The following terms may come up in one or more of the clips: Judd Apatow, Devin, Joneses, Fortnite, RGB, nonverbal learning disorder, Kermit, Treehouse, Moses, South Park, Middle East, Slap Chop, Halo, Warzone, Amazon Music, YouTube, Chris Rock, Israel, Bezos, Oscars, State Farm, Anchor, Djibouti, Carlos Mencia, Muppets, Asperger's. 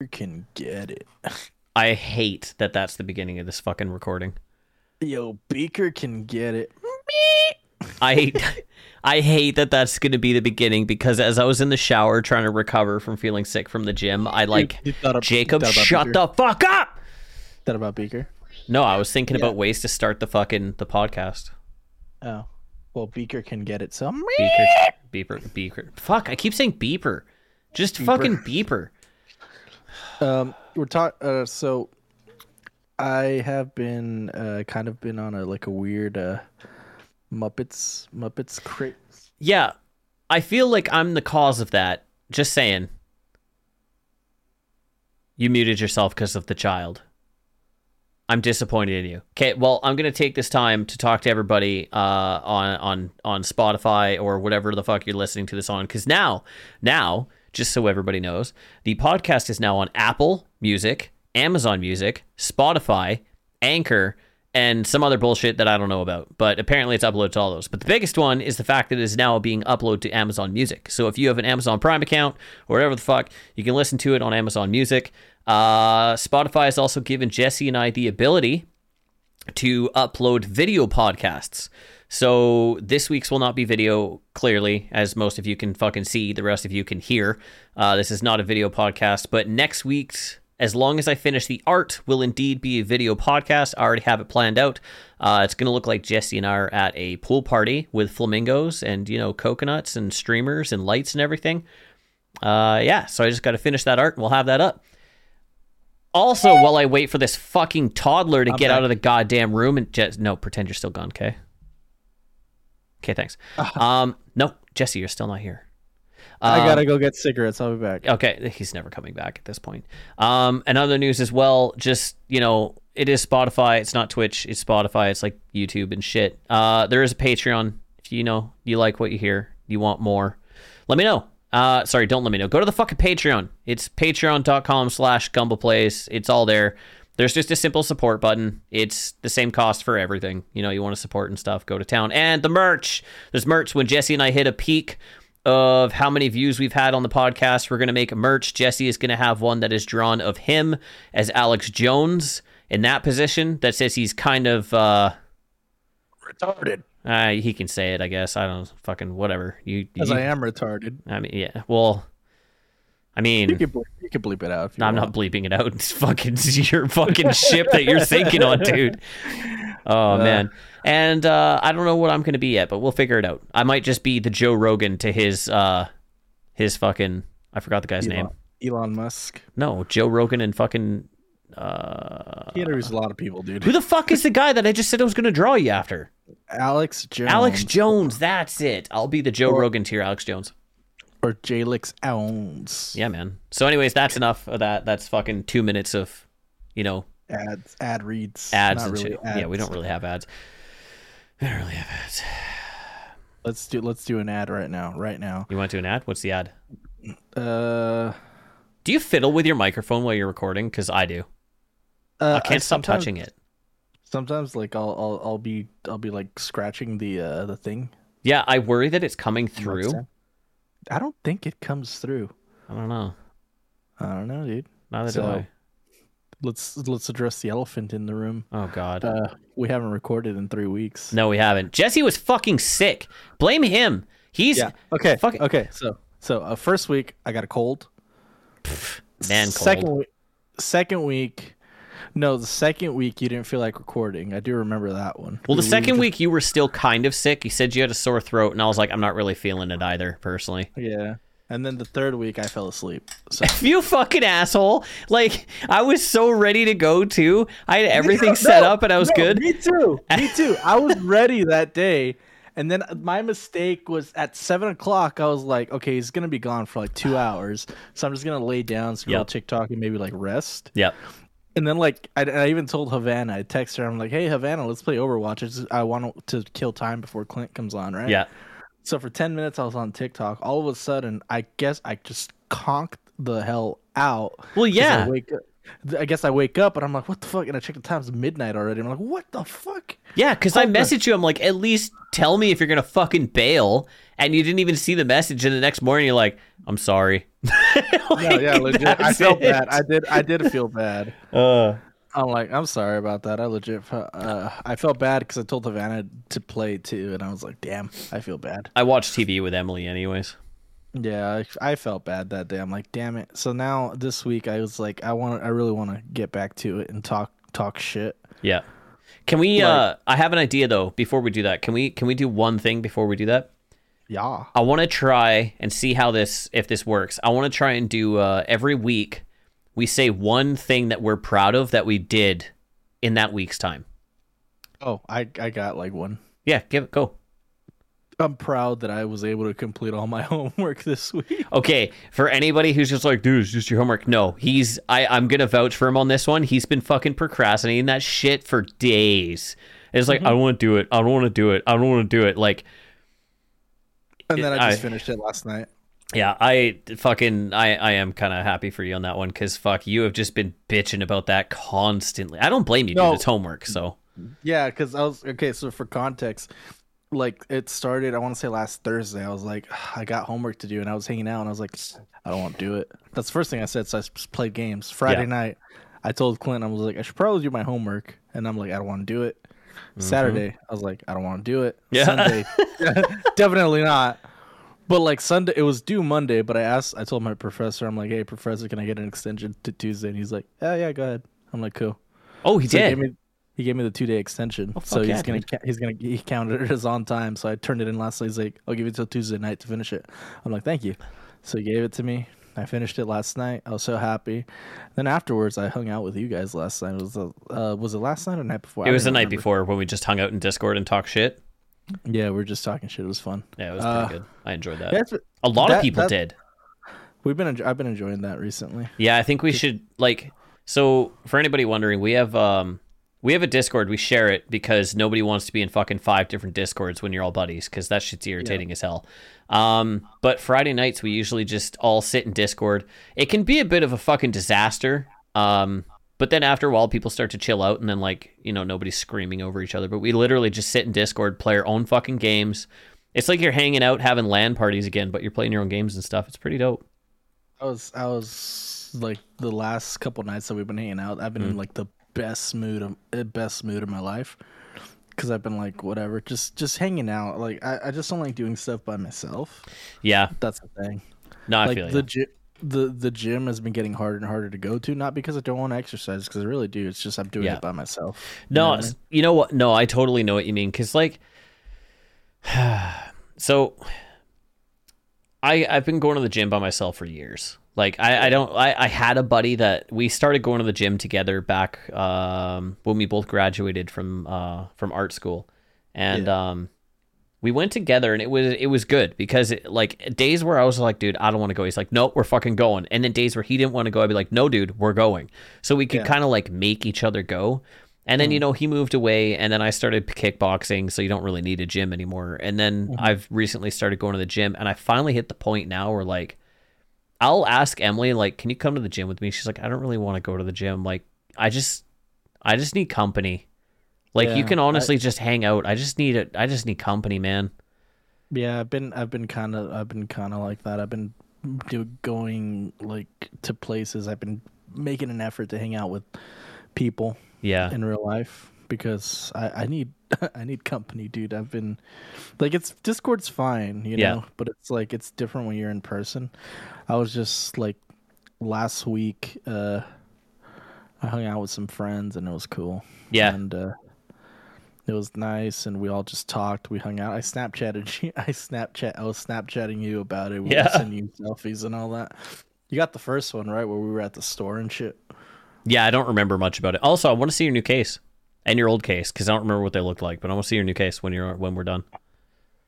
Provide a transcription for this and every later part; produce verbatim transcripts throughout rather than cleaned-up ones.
freaking get it. I hate that that's the beginning of this fucking recording. Yo, Beaker can get it. I hate, I hate that that's going to be the beginning, because as I was in the shower trying to recover from feeling sick from the gym, I like, you, you of, Jacob, shut Beaker. the fuck up! That about Beaker? No, I was thinking yeah. about ways to start the fucking the podcast. Oh. Well, Beaker can get it. So Beaker, Beeper, Beaker. Fuck, I keep saying Beeper. Just beeper. fucking Beeper. Um, we're talking. Uh, so, I have been uh, kind of been on a like a weird uh, Muppets Muppets crit. Yeah, I feel like I'm the cause of that. Just saying. You muted yourself because of the child. I'm disappointed in you. Okay, well, I'm gonna take this time to talk to everybody uh, on on on Spotify or whatever the fuck you're listening to this on, because now, now, just so everybody knows, the podcast is now on Apple Music, Amazon Music, Spotify, Anchor, and some other bullshit that I don't know about. But apparently, it's uploaded to all those. But the biggest one is the fact that it is now being uploaded to Amazon Music. So if you have an Amazon Prime account or whatever the fuck, you can listen to it on Amazon Music. Uh, Spotify has also given Jesse and I the ability to upload video podcasts. So this week's will not be video, clearly, as most of you can fucking see. The rest of you can hear. Uh, this is not a video podcast, but next week's, as long as I finish the art, will indeed be a video podcast. I already have it planned out. Uh, it's going to look like Jesse and I are at a pool party with flamingos and, you know, coconuts and streamers and lights and everything. Uh, yeah, so I just got to finish that art and we'll have that up. Also, while I wait for this fucking toddler to I'm get back. out of the goddamn room and just no, pretend you're still gone, okay? Okay, thanks. Uh-huh. Um, no, Jesse, you're still not here. Um, I gotta go get cigarettes. I'll be back. Okay, he's never coming back at this point. Um, and other news as well. Just you know, it is Spotify. It's not Twitch. It's Spotify. It's like YouTube and shit. Uh, there is a Patreon. If you know you like what you hear, you want more, let me know. Uh, sorry, don't let me know. Go to the fucking Patreon. It's patreon.com slash gumbleplays. It's all there. There's just a simple support button. It's the same cost for everything. You know, you want to support and stuff, go to town. And the merch. There's merch. When Jesse and I hit a peak of how many views we've had on the podcast, we're going to make merch. Jesse is going to have one that is drawn of him as Alex Jones in that position that says he's kind of... Uh, retarded. Uh, he can say it, I guess. I don't know. Fucking whatever. You, Because I am retarded. I mean, yeah. Well, I mean... You can bleep, you can bleep it out. If you no, I'm not bleeping it out. It's fucking your fucking ship that you're thinking on, dude. Oh, uh, man. And uh, I don't know what I'm going to be yet, but we'll figure it out. I might just be the Joe Rogan to his uh, his fucking... I forgot the guy's Elon, name. Elon Musk. No, Joe Rogan and fucking... Uh, he interviews a lot of people, dude. Who the fuck is the guy that I just said I was going to draw you after? Alex Jones. Alex Jones, that's it. I'll be the Joe or, Rogan tier, Alex Jones. Or Jalix Ounce. Yeah, man. So anyways, that's enough of that. That's fucking two minutes of, you know... Ads, ad reads. Ads and really shit. Ads. Yeah, we don't really have ads. We don't really have ads. Let's do, let's do an ad right now, right now. You want to do an ad? What's the ad? Uh... Do you fiddle with your microphone while you're recording? Because I do. Uh, I can't I stop touching it. Sometimes, like I'll, I'll, I'll be, I'll be like scratching the, uh, the thing. Yeah, I worry that it's coming through. I don't think it comes through. I don't know. I don't know, dude. Neither so, do I. Let's, let's address the elephant in the room. Oh God. Uh, we haven't recorded in three weeks. No, we haven't. Jesse was fucking sick. Blame him. He's yeah. okay. Fucking... Okay. So, so uh, first week I got a cold. Pff, man, cold. Second week. Second week. No, the second week you didn't feel like recording. I do remember that one. Well, the we second just... week you were still kind of sick. You said you had a sore throat, and I was like, I'm not really feeling it either, personally. Yeah. And then the third week I fell asleep. So. You fucking asshole. Like, I was so ready to go, too. I had everything no, set no, up, and I was no, good. Me too. Me too. I was ready that day. And then my mistake was at seven o'clock, I was like, okay, he's going to be gone for like two hours. So I'm just going to lay down, scroll yep. TikTok, and maybe like rest. Yep. And then, like, I, I even told Havana, I texted her, I'm like, hey, Havana, let's play Overwatch. I, just, I want to kill time before Clint comes on, right? Yeah. So for ten minutes, I was on TikTok. All of a sudden, I guess I just conked the hell out. Well, yeah. I, wake up, I guess I wake up, and I'm like, what the fuck? And I check the time, it's midnight already. I'm like, what the fuck? Yeah, because I messaged you, I'm like, at least tell me if you're going to fucking bail. And you didn't even see the message. And the next morning, you're like, I'm sorry. Like, no, yeah, legit. I felt it. bad. I did. I did feel bad. Uh, I'm like, I'm sorry about that. I legit. Uh, I felt bad because I told Havana to play too, and I was like, damn, I feel bad. I watched T V with Emily, anyways. Yeah, I, I felt bad that day. I'm like, damn it. So now this week, I was like, I want. I really want to get back to it and talk talk shit. Yeah. Can we? Like, uh, I have an idea though. Before we do that, can we? Can we do one thing before we do that? Yeah. I want to try and see how this, if this works. I want to try and do uh, every week we say one thing that we're proud of that we did in that week's time. Oh, I, I got like one. Yeah, give it, go. I'm proud that I was able to complete all my homework this week. Okay, for anybody who's just like, dude, it's just your homework. No, he's, I, I'm going to vouch for him on this one. He's been fucking procrastinating that shit for days. It's like, mm-hmm. I don't want to do it. I don't want to do it. I don't want to do it. Like, and then I just I, finished it last night. Yeah, I fucking, I, I am kind of happy for you on that one because, fuck, you have just been bitching about that constantly. I don't blame you, no. dude. It's homework, so. Yeah, because I was, okay, so for context, like, it started, I want to say last Thursday. I was like, I got homework to do, and I was hanging out, and I was like, I don't want to do it. That's the first thing I said, so I played games. Friday yeah. night, I told Clint, I was like, I should probably do my homework, and I'm like, I don't want to do it. Saturday, mm-hmm. I was like, I don't want to do it. Yeah. Sunday, definitely not. But like Sunday, it was due Monday, but I asked, I told my professor, I'm like, hey, professor, can I get an extension to Tuesday? And he's like, oh, yeah, go ahead. I'm like, cool. Oh, he so did. He gave me, he gave me the two day extension. Oh, so he's yeah, going to, he's going to, he counted it as on time. So I turned it in last night. He's like, I'll give you till Tuesday night to finish it. I'm like, thank you. So he gave it to me. I finished it last night. I was so happy. Then afterwards, I hung out with you guys last night. It was the, uh, was it last night or the night before? It was the night remember. before when we just hung out in Discord and talked shit. Yeah, we were just talking shit. It was fun. Yeah, it was pretty uh, good. I enjoyed that. That's, a lot that, of people did. We've been. I've been enjoying that recently. Yeah, I think we should like. So for anybody wondering, we have um we have a Discord. We share it because nobody wants to be in fucking five different Discords when you're all buddies because that shit's irritating yeah. as hell. Um, but Friday nights, we usually just all sit in Discord. It can be a bit of a fucking disaster. Um, but then after a while, people start to chill out and then like, you know, nobody's screaming over each other. But we literally just sit in Discord, play our own fucking games. It's like you're hanging out, having LAN parties again, but you're playing your own games and stuff. It's pretty dope. I was, I was like the last couple nights that we've been hanging out, I've been mm-hmm. in like the best mood of, best mood of my life. Because I've been like, whatever, just just hanging out. Like, I, I just don't like doing stuff by myself. Yeah. That's the thing. No, I like, feel the, gy- the The gym has been getting harder and harder to go to, not because I don't want to exercise, because I really do. It's just I'm doing yeah. it by myself. No, you know what I mean? You know what? No, I totally know what you mean. Because, like, so I, I've been going to the gym by myself for years. Like, I, I don't, I, I had a buddy that we started going to the gym together back um, when we both graduated from uh, from art school. And yeah. um, we went together and it was, it was good because it, like days where I was like, dude, I don't want to go. He's like, nope, we're fucking going. And then days where he didn't want to go, I'd be like, no, dude, we're going. So we could yeah. kind of like make each other go. And then, mm. you know, he moved away and then I started kickboxing. So you don't really need a gym anymore. And then mm-hmm. I've recently started going to the gym and I finally hit the point now where like, I'll ask Emily, like, can you come to the gym with me? She's like, I don't really want to go to the gym. Like, I just, I just need company. Like, yeah, you can honestly I, just hang out. I just need it. I just need company, man. Yeah, I've been, I've been kind of, I've been kind of like that. I've been do, going like to places. I've been making an effort to hang out with people. Yeah. In real life, because I, I need, I need company, dude. I've been like, it's Discord's fine, you know, yeah. but it's like, it's different when you're in person. I was just like last week, uh, I hung out with some friends and it was cool. Yeah. And, uh, it was nice. And we all just talked, we hung out. I Snapchatted, I Snapchat, I was Snapchatting you about it. We yeah. were sending you selfies and all that. You got the first one, right? Where we were at the store and shit. Yeah. I don't remember much about it. Also, I want to see your new case. And your old case, because I don't remember what they looked like, but I want to see your new case when you're when we're done.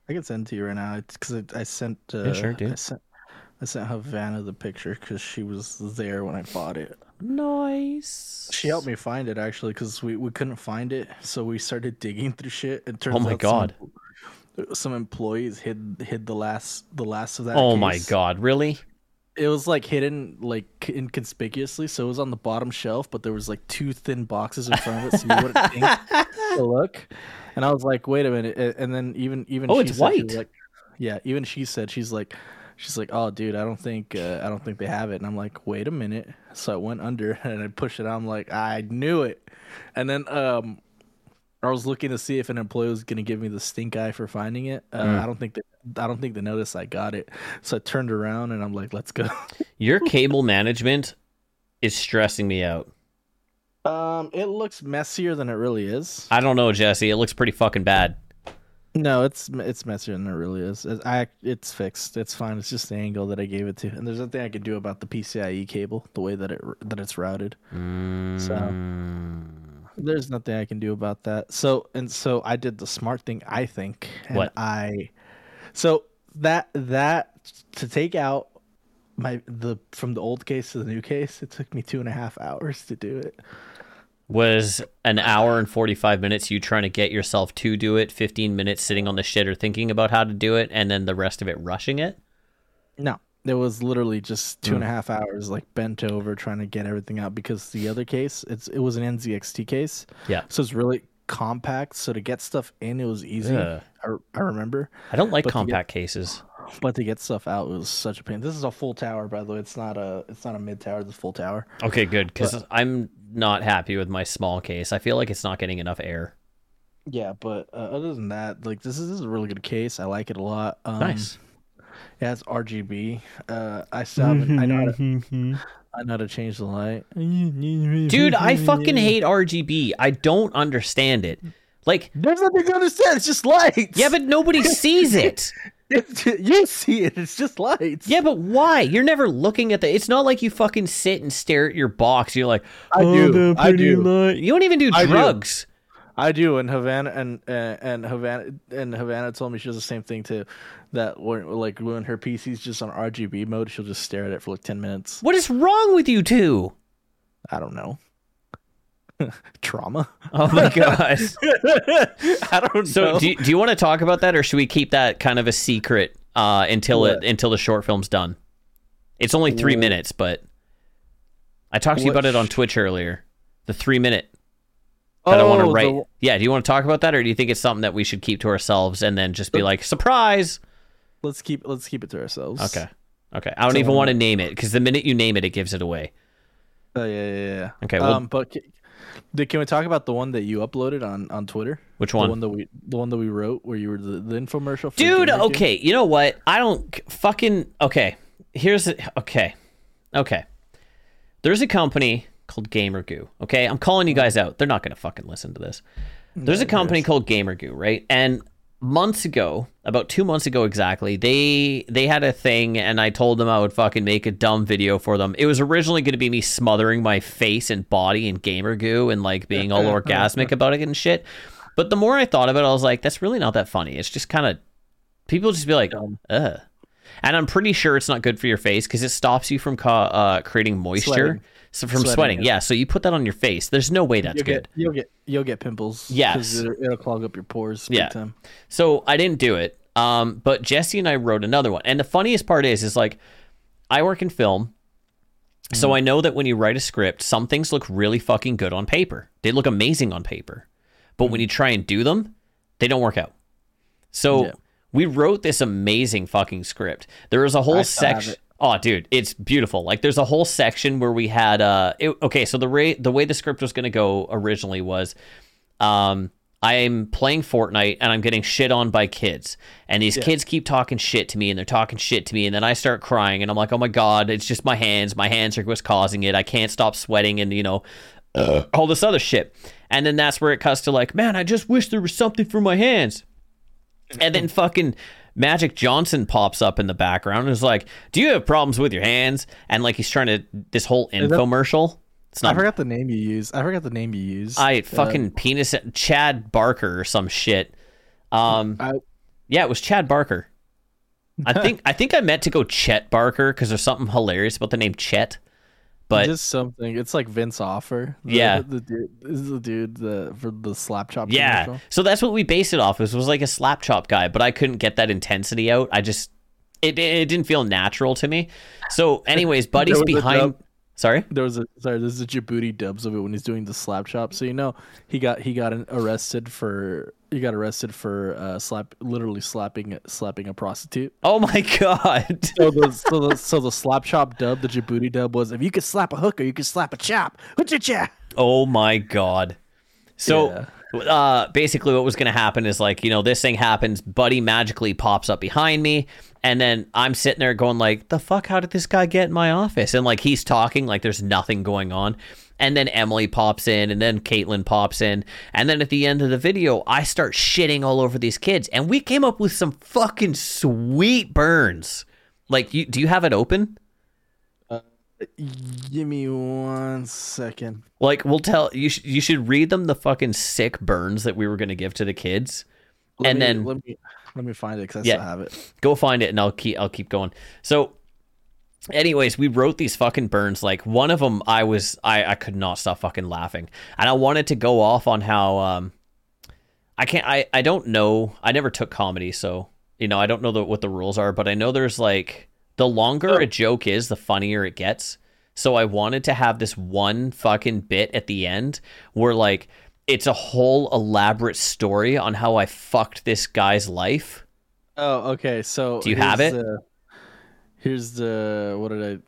I can send it to you right now. It's because I, I sent. Uh, yeah, sure, dude. I sent, I sent Havana the picture because she was there when I bought it. Nice. She helped me find it actually because we, we couldn't find it, so we started digging through shit. It turns out. Oh my god. Some, some employees hid hid the last the last of that. Oh case. My god! Really? It was like hidden, like inconspicuously, so it was on the bottom shelf. But there was like two thin boxes in front of it, so you wouldn't think to look. And I was like, "Wait a minute!" And then even even oh, she it's said, white. Like, yeah, even she said she's like, She's like, oh, dude, I don't think uh, I don't think they have it. And I'm like, wait a minute. So I went under and I pushed it out. I'm like, I knew it. And then um, I was looking to see if an employee was going to give me the stink eye for finding it. Uh, mm. I don't think they, I don't think they noticed I got it. So I turned around and I'm like, let's go. Your cable management is stressing me out. Um, it looks messier than it really is. I don't know, Jesse. It looks pretty fucking bad. No, it's it's messier than it really is. It's, I it's fixed. It's fine. It's just the angle that I gave it to, and there's nothing I can do about the P C I E cable, the way that it that it's routed. Mm. So there's nothing I can do about that. So and so I did the smart thing, I think. And what I so that that to take out my the from the old case to the new case, it took me two and a half hours to do it. Was an hour and forty-five minutes you trying to get yourself to do it, fifteen minutes sitting on the shit or thinking about how to do it, and then the rest of it rushing it? No, it was literally just two mm. and a half hours, like bent over trying to get everything out, because the other case, it's it was an N Z X T case. Yeah. So it's really compact. So to get stuff in, it was easy. Yeah. I, I remember. I don't like but compact get, cases. But to get stuff out was such a pain. This is a full tower, by the way. It's not a it's not a mid tower. It's a full tower. Okay, good, because I'm not happy with my small case. I feel like it's not getting enough air. Yeah, but uh, other than that, like this is, this is a really good case. I like it a lot. Um, nice. Yeah, it's R G B. Uh, I still haven't, I know how to, I know how to change the light. Dude, I fucking hate R G B. I don't understand it. Like, there's nothing to understand. It's just lights. Yeah, but nobody sees it. It's just, you see it. It's just lights. Yeah, but why? You're never looking at the. It's not like you fucking sit and stare at your box. You're like, I oh, do. I do. Light. You don't even do I drugs. Do. I do. And Havana and uh, and Havana and Havana told me she does the same thing too. That when, like when her P C's just on R G B mode, she'll just stare at it for like ten minutes. What is wrong with you two? I don't know. Trauma. Oh my god. I don't know. So do you, do you want to talk about that, or should we keep that kind of a secret uh until what? it until the short film's done? It's only three what? minutes, but I talked to what? you about it on Twitch earlier. The three minute. Oh, I want to write. The... Yeah, do you want to talk about that, or do you think it's something that we should keep to ourselves and then just be like, surprise? Let's keep let's keep it to ourselves. Okay. Okay. I don't so, even want to name it, because the minute you name it, it gives it away. Oh yeah, yeah, yeah. Okay. Well, um, but. Can we talk about the one that you uploaded on, on Twitter? Which one? The one that we the one that we wrote where you were the, the infomercial for Dude, Gamer okay. Goo? You know what? I don't fucking okay. Here's a, okay. Okay. There's a company called Gamer Goo. Okay? I'm calling you guys out. They're not going to fucking listen to this. There's a company called Gamer Goo, right? And months ago, about two months ago exactly, they they had a thing, and I told them I would fucking make a dumb video for them. It was originally going to be me smothering my face and body in Gamer Goo and like being all orgasmic about it and shit. But the more I thought about it, I was like, that's really not that funny. It's just kind of, people just be like, ugh. And I'm pretty sure it's not good for your face, because it stops you from ca- uh, creating moisture. Sweating. So from sweating, sweating. Yeah. yeah. So you put that on your face. There's no way that's you'll get, good. You'll get you'll get pimples. Yes, it'll, it'll clog up your pores. Yeah. Time. So I didn't do it. Um, but Jesse and I wrote another one. And the funniest part is, is like, I work in film, mm-hmm. so I know that when you write a script, some things look really fucking good on paper. They look amazing on paper, but mm-hmm. when you try and do them, they don't work out. So yeah. we wrote this amazing fucking script. There was a whole section. Oh, dude, it's beautiful. Like, there's a whole section where we had... Uh, it, okay, so the, ra- the way the script was going to go originally was, um, I'm playing Fortnite, and I'm getting shit on by kids. And these yeah. kids keep talking shit to me, and they're talking shit to me, and then I start crying, and I'm like, oh, my God, it's just my hands. My hands are what's causing it. I can't stop sweating, and, you know, uh, all this other shit. And then that's where it cuts to, like, man, I just wish there was something for my hands. And then fucking... Magic Johnson pops up in the background and is like, do you have problems with your hands? And like, he's trying to this whole infomercial. It's not. I forgot the name you used. I forgot the name you used. I fucking uh, penis Chad Barker or some shit. Um, I, yeah, it was Chad Barker. I think I think I meant to go Chet Barker, because there's something hilarious about the name Chet. But just something. It's like Vince Offer. The, yeah, the dude is the dude the for the Slap Chop. Yeah, commercial. So that's what we based it off. This was like a Slap Chop guy, but I couldn't get that intensity out. I just it it didn't feel natural to me. So, anyways, buddy's behind. Sorry? There was a sorry, this is a Djibouti dubs of it when he's doing the slap chop. So you know he got he got an, arrested for he got arrested for uh, slap literally slapping slapping a prostitute. Oh my god. So the so the, so the slap chop dub, the Djibouti dub was, if you could slap a hooker, you could slap a chop. Oh my god. So yeah. Uh, basically what was going to happen is, like, you know, this thing happens, Buddy magically pops up behind me, and then I'm sitting there going like, the fuck, how did this guy get in my office? And like, he's talking like there's nothing going on, and then Emily pops in, and then Caitlin pops in, and then at the end of the video I start shitting all over these kids, and we came up with some fucking sweet burns. Like, you, do you have it open? Give me one second. Like, we'll tell you. Sh- you should read them the fucking sick burns that we were going to give to the kids, let and me, then let me let me find it because I yeah, still have it. Go find it, and I'll keep I'll keep going. So, anyways, we wrote these fucking burns. Like, one of them, I was I I could not stop fucking laughing, and I wanted to go off on how um I can't I I don't know I never took comedy, so you know I don't know the, what the rules are, but I know there's like. The longer a joke is, the funnier it gets. So I wanted to have this one fucking bit at the end where, like, it's a whole elaborate story on how I fucked this guy's life. Oh, okay. So do you have it? The, here's the what did I?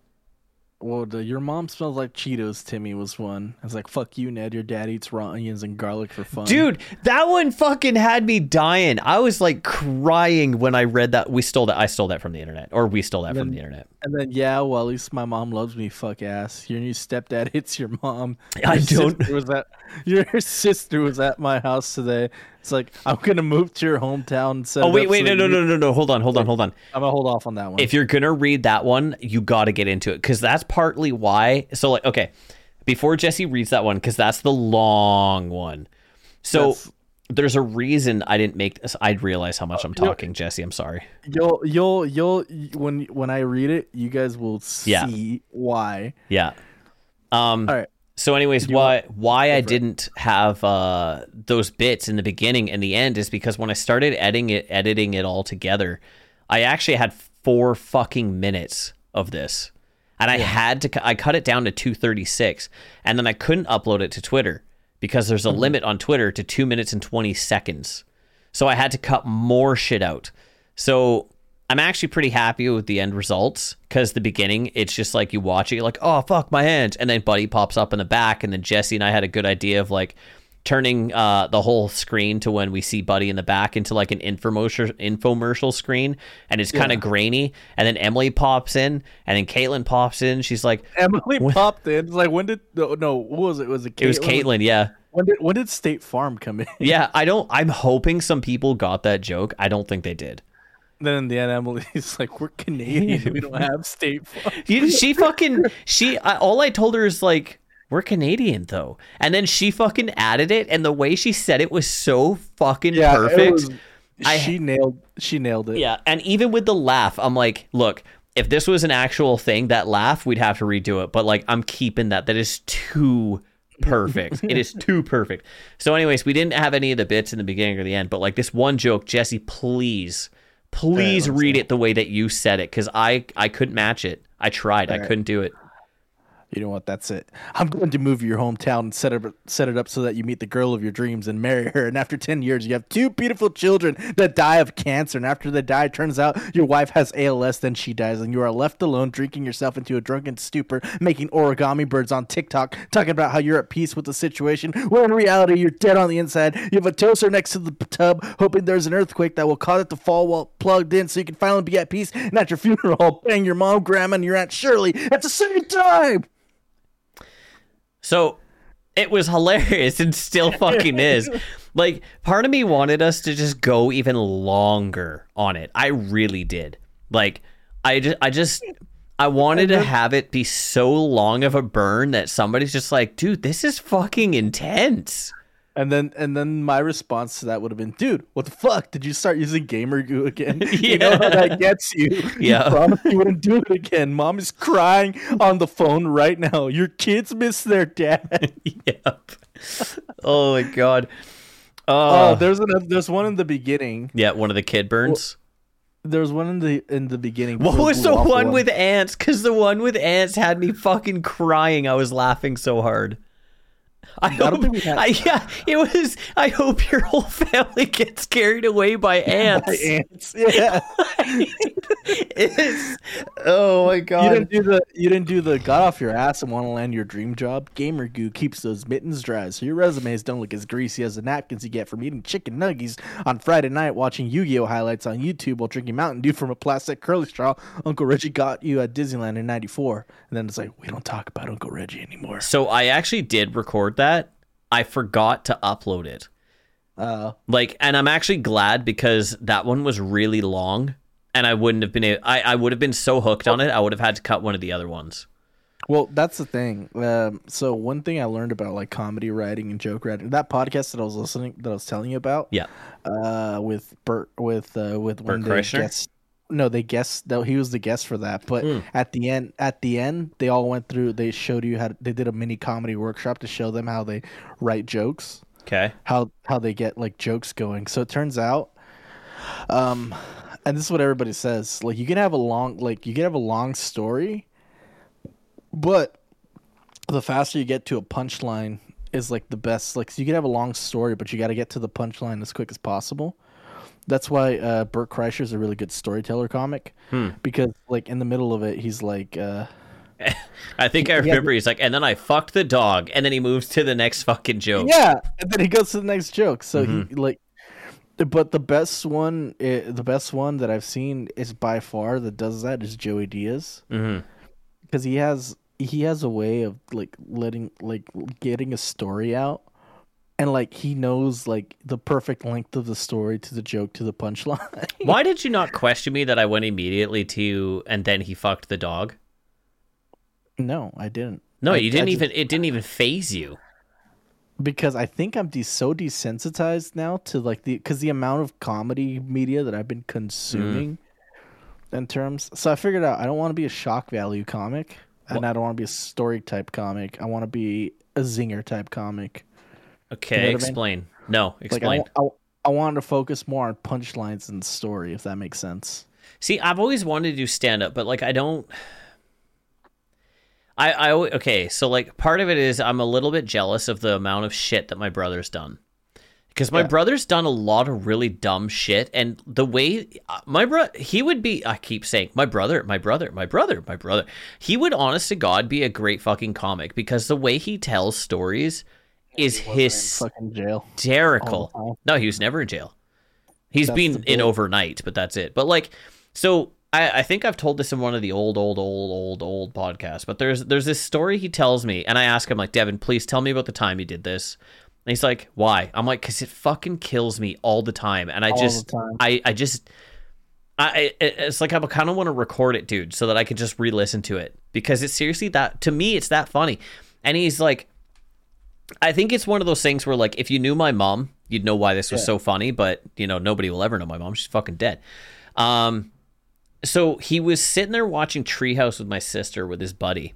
Well, the, your mom smells like Cheetos, Timmy, was one. I was like, fuck you, Ned. Your dad eats raw onions and garlic for fun. Dude, that one fucking had me dying. I was like crying when I read that. We stole that. I stole that from the internet. Or we stole that and from then, the internet. And then, yeah, well, at least my mom loves me, fuck ass. Your new stepdad hits your mom. Your I don't. Was at, your sister was at my house today. It's like, I'm going to move to your hometown. And set oh, wait, wait, so no, no, no, no, no. Hold on, hold on, hold on. I'm going to hold off on that one. If you're going to read that one, you got to get into it because that's partly why. So, like, okay, before Jesse reads that one, because that's the long one. So that's... there's a reason I didn't make this. I'd realize how much I'm talking, you'll, Jesse. I'm sorry. You'll, you'll, you'll, when, when I read it, you guys will see yeah. why. Yeah. Um, All right. So anyways, why why I didn't have uh, those bits in the beginning and the end is because when I started editing it, editing it all together, I actually had four fucking minutes of this. And I had to, I cut it down to two thirty-six and then I couldn't upload it to Twitter because there's a limit on Twitter to two minutes and twenty seconds. So I had to cut more shit out. So I'm actually pretty happy with the end results because the beginning, it's just like you watch it, you're like, oh, fuck my hand. And then Buddy pops up in the back. And then Jesse and I had a good idea of like turning uh, the whole screen to when we see Buddy in the back into like an infomercial, infomercial screen. And it's kind of yeah. grainy. And then Emily pops in and then Caitlin pops in. She's like, Emily when... popped in. It's like, when did, no, no, what was it? Was it Caitlin? It was Caitlin, yeah. When did, when did State Farm come in? Yeah, I don't, I'm hoping some people got that joke. I don't think they did. Then in the end, Emily's like, we're Canadian. We don't have State Farm. She fucking, she, I, all I told her is like, we're Canadian though. And then she fucking added it. And the way she said it was so fucking yeah, perfect. Was, I, she nailed, she nailed it. Yeah. And even with the laugh, I'm like, look, if this was an actual thing, that laugh, we'd have to redo it. But like, I'm keeping that. That is too perfect. It is too perfect. So anyways, we didn't have any of the bits in the beginning or the end, but like this one joke, Jesse, please, Please right, read see. it the way that you said it, because I, I couldn't match it. I tried. All I right. couldn't do it. You know what? That's it. I'm going to move to your hometown and set it, set it up so that you meet the girl of your dreams and marry her. And after ten years, you have two beautiful children that die of cancer. And after they die, it turns out your wife has A L S, then she dies. And you are left alone, drinking yourself into a drunken stupor, making origami birds on TikTok, talking about how you're at peace with the situation, where in reality, you're dead on the inside. You have a toaster next to the tub, hoping there's an earthquake that will cause it to fall while plugged in so you can finally be at peace. And at your funeral, bang your mom, grandma, and your aunt Shirley at the same time. So it was hilarious and still fucking is. Like, part of me wanted us to just go even longer on it. I really did. Like, I just, I just, I wanted to have it be so long of a burn that somebody's just like, dude, this is fucking intense. And then, and then my response to that would have been, dude, what the fuck? Did you start using Gamer Goo again? Yeah. You know how that gets you. Yeah. You promised you wouldn't do it again. Mom is crying on the phone right now. Your kids miss their dad. Yep. Oh my god. Oh, uh, uh, there's another, there's one in the beginning. Yeah, one of the kid burns. There's one in the in the beginning. What was the one with ants? Because the one with ants had me fucking crying. I was laughing so hard. I, I hope, don't think we had... I, yeah, it was. I hope your whole family gets carried away by ants. By ants, yeah. It's, oh my god! You didn't do the. You didn't do the. Got off your ass and want to land your dream job. Gamer Goo keeps those mittens dry, so your resumes don't look as greasy as the napkins you get from eating chicken nuggies on Friday night, watching Yu-Gi-Oh highlights on YouTube while drinking Mountain Dew from a plastic curly straw Uncle Reggie got you at Disneyland in ninety-four. And then it's like, we don't talk about Uncle Reggie anymore. So I actually did record that. I forgot to upload it. Uh, like, and I'm actually glad because that one was really long, and I wouldn't have been able, I, I would have been so hooked on it, I would have had to cut one of the other ones. Well, that's the thing. Um, so one thing I learned about like comedy writing and joke writing, that podcast that I was listening, that I was telling you about, yeah, uh, with Bert, with uh, with Bert Kreischer. No, they guessed though. He was the guest for that. But mm. at the end, at the end, they all went through. They showed you how to, they did a mini comedy workshop to show them how they write jokes. Okay. How how they get like jokes going. So it turns out, um, and this is what everybody says. Like you can have a long, like you can have a long story, but the faster you get to a punchline is like the best. Like so you can have a long story, but you got to get to the punchline as quick as possible. That's why uh, Bert Kreischer is a really good storyteller comic hmm. because, like, in the middle of it, he's like... Uh, I think he, I remember he has, he's like, and then I fucked the dog, and then he moves to the next fucking joke. Yeah, and then he goes to the next joke. So mm-hmm. he, like... But the best one the best one that I've seen is by far that does that is Joey Diaz. Because mm-hmm. he has he has a way of, like, letting, like, getting a story out. And like he knows like the perfect length of the story to the joke to the punchline. Why did you not question me that I went immediately to and then he fucked the dog? No, I didn't. No, I, you didn't I even just, it didn't even faze you. Because I think I'm de- so desensitized now to like the because the amount of comedy media that I've been consuming mm. in terms. So I figured out I don't want to be a shock value comic, and well, I don't want to be a story type comic. I want to be a zinger type comic. Okay, you know explain. I mean? No, explain. Like I, I, I wanted to focus more on punchlines and story, if that makes sense. See, I've always wanted to do stand-up, but, like, I don't... I, I Okay, so, like, part of it is I'm a little bit jealous of the amount of shit that my brother's done. Because my yeah. brother's done a lot of really dumb shit, and the way... My bro... He would be... I keep saying, my brother, my brother, my brother, my brother. He would, honest to God, be a great fucking comic, because the way he tells stories... is hysterical. Oh, no, he was never in jail. He's that's been in overnight, but that's it. But like, so I, I think I've told this in one of the old, old, old, old, old podcasts, but there's, there's this story he tells me and I ask him like, Devin, please tell me about the time you did this. And he's like, why? I'm like, cause it fucking kills me all the time. And I all just, I, I just, I, it's like I kind of want to record it, dude, so that I can just re-listen to it because it's seriously that to me, it's that funny. And he's like, I think it's one of those things where, like, if you knew my mom, you'd know why this was yeah. so funny, but, you know, nobody will ever know my mom. She's fucking dead. Um, so he was sitting there watching Treehouse with my sister with his buddy.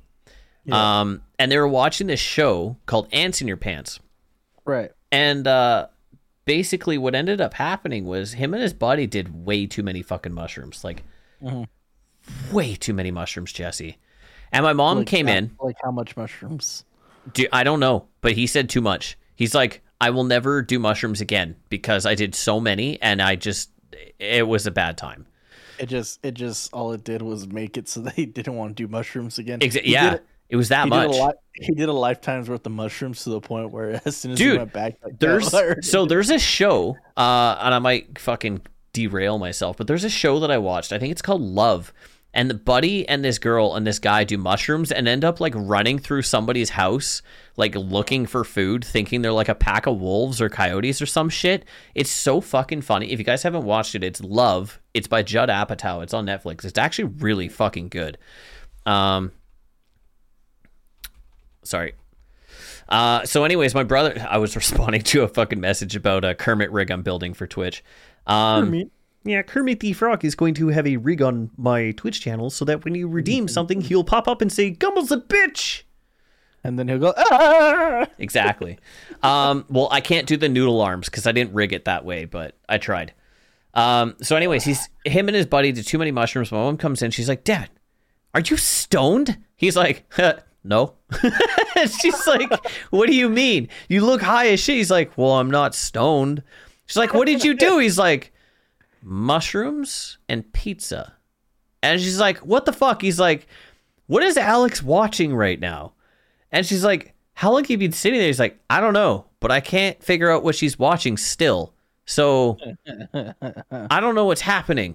Yeah. Um, and they were watching this show called Ants in Your Pants. Right. And uh, basically what ended up happening was him and his buddy did way too many fucking mushrooms. Like, mm-hmm. way too many mushrooms, Jesse. And my mom like, came how, in. Like, how much mushrooms? Dude, I don't know, but he said too much. He's like, I will never do mushrooms again because I did so many and I just, it was a bad time. It just, it just, all it did was make it so they didn't want to do mushrooms again. Exa- yeah, did, it was that he much. Did li- he did a lifetime's worth of mushrooms to the point where as soon as Dude, he went back. Like, there's So there's a show, uh, and I might fucking derail myself, but there's a show that I watched. I think it's called Love. And the buddy and this girl and this guy do mushrooms and end up like running through somebody's house, like looking for food, thinking they're like a pack of wolves or coyotes or some shit. It's so fucking funny. If you guys haven't watched it, it's Love. It's by Judd Apatow. It's on Netflix. It's actually really fucking good. Um, sorry. Uh, so anyways, my brother, I was responding to a fucking message about a Kermit rig I'm building for Twitch. Um, Kermit. Yeah, Kermit the Frog is going to have a rig on my Twitch channel so that when you redeem something, he'll pop up and say, Gumball's a bitch! And then he'll go, ah! Exactly. um, well, I can't do the noodle arms because I didn't rig it that way, but I tried. Um, so anyways, he's him and his buddy did too many mushrooms. My mom comes in. She's like, Dad, are you stoned? He's like, huh, no. She's like, what do you mean? You look high as shit. He's like, well, I'm not stoned. She's like, what did you do? He's like, mushrooms and pizza. And she's like, what the fuck? He's like, what is Alex watching right now? And she's like, how long have you been sitting there? He's like, I don't know, but I can't figure out what she's watching still. So I don't know what's happening.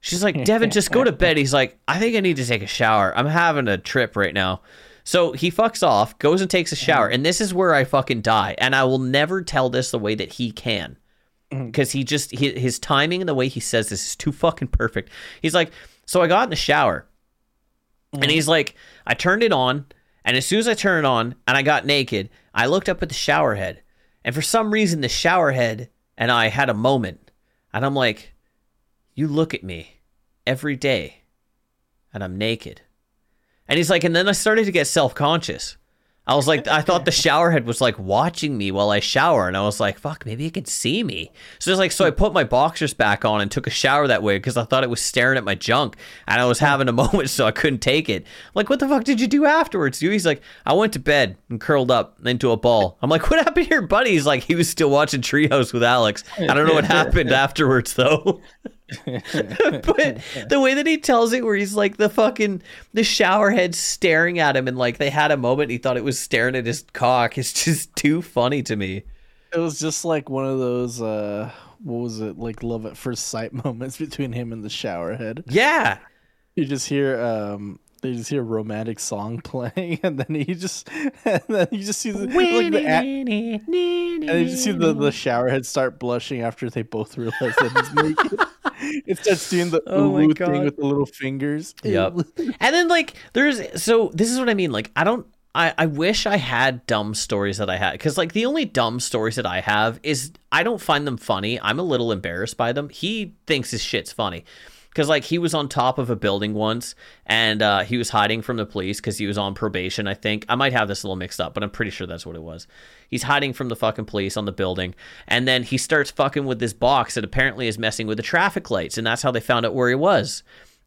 She's like, Devin, just go to bed. He's like, I think I need to take a shower. I'm having a trip right now. So he fucks off, goes and takes a shower. And this is where I fucking die. And I will never tell this the way that he can. Because he just, he, his timing and the way he says this is too fucking perfect. He's like, so I got in the shower. And he's like, I turned it on. And as soon as I turned it on and I got naked, I looked up at the shower head. And for some reason, the shower head and I had a moment. And I'm like, you look at me every day and I'm naked. And he's like, and then I started to get self-conscious. I was like, I thought the shower head was like watching me while I shower. And I was like, fuck, maybe it can see me. So it's like, so I put my boxers back on and took a shower that way because I thought it was staring at my junk and I was having a moment. So I couldn't take it. I'm like, what the fuck did you do afterwards? Dude? He's like, I went to bed and curled up into a ball. I'm like, what happened to your buddy? He's like, he was still watching Treehouse with Alex. I don't know what happened afterwards though. But the way that he tells it where he's like the fucking the shower head staring at him and like they had a moment and he thought it was staring at his cock, it's just too funny to me. It was just like one of those uh what was it, like love at first sight moments between him and the shower head. Yeah, you just hear um they just hear a romantic song playing, and then he just, and then you just see the, like the at, and you just see the, the showerhead start blushing after they both realize that he's naked. It starts doing the oh ooh thing with the little fingers. Yep. And then like there's, so this is what I mean. Like I don't, I, I wish I had dumb stories that I had, because like the only dumb stories that I have is I don't find them funny. I'm a little embarrassed by them. He thinks his shit's funny. Because, like, he was on top of a building once, and uh, he was hiding from the police because he was on probation, I think. I might have this a little mixed up, but I'm pretty sure that's what it was. He's hiding from the fucking police on the building, and then he starts fucking with this box that apparently is messing with the traffic lights, and that's how they found out where he was.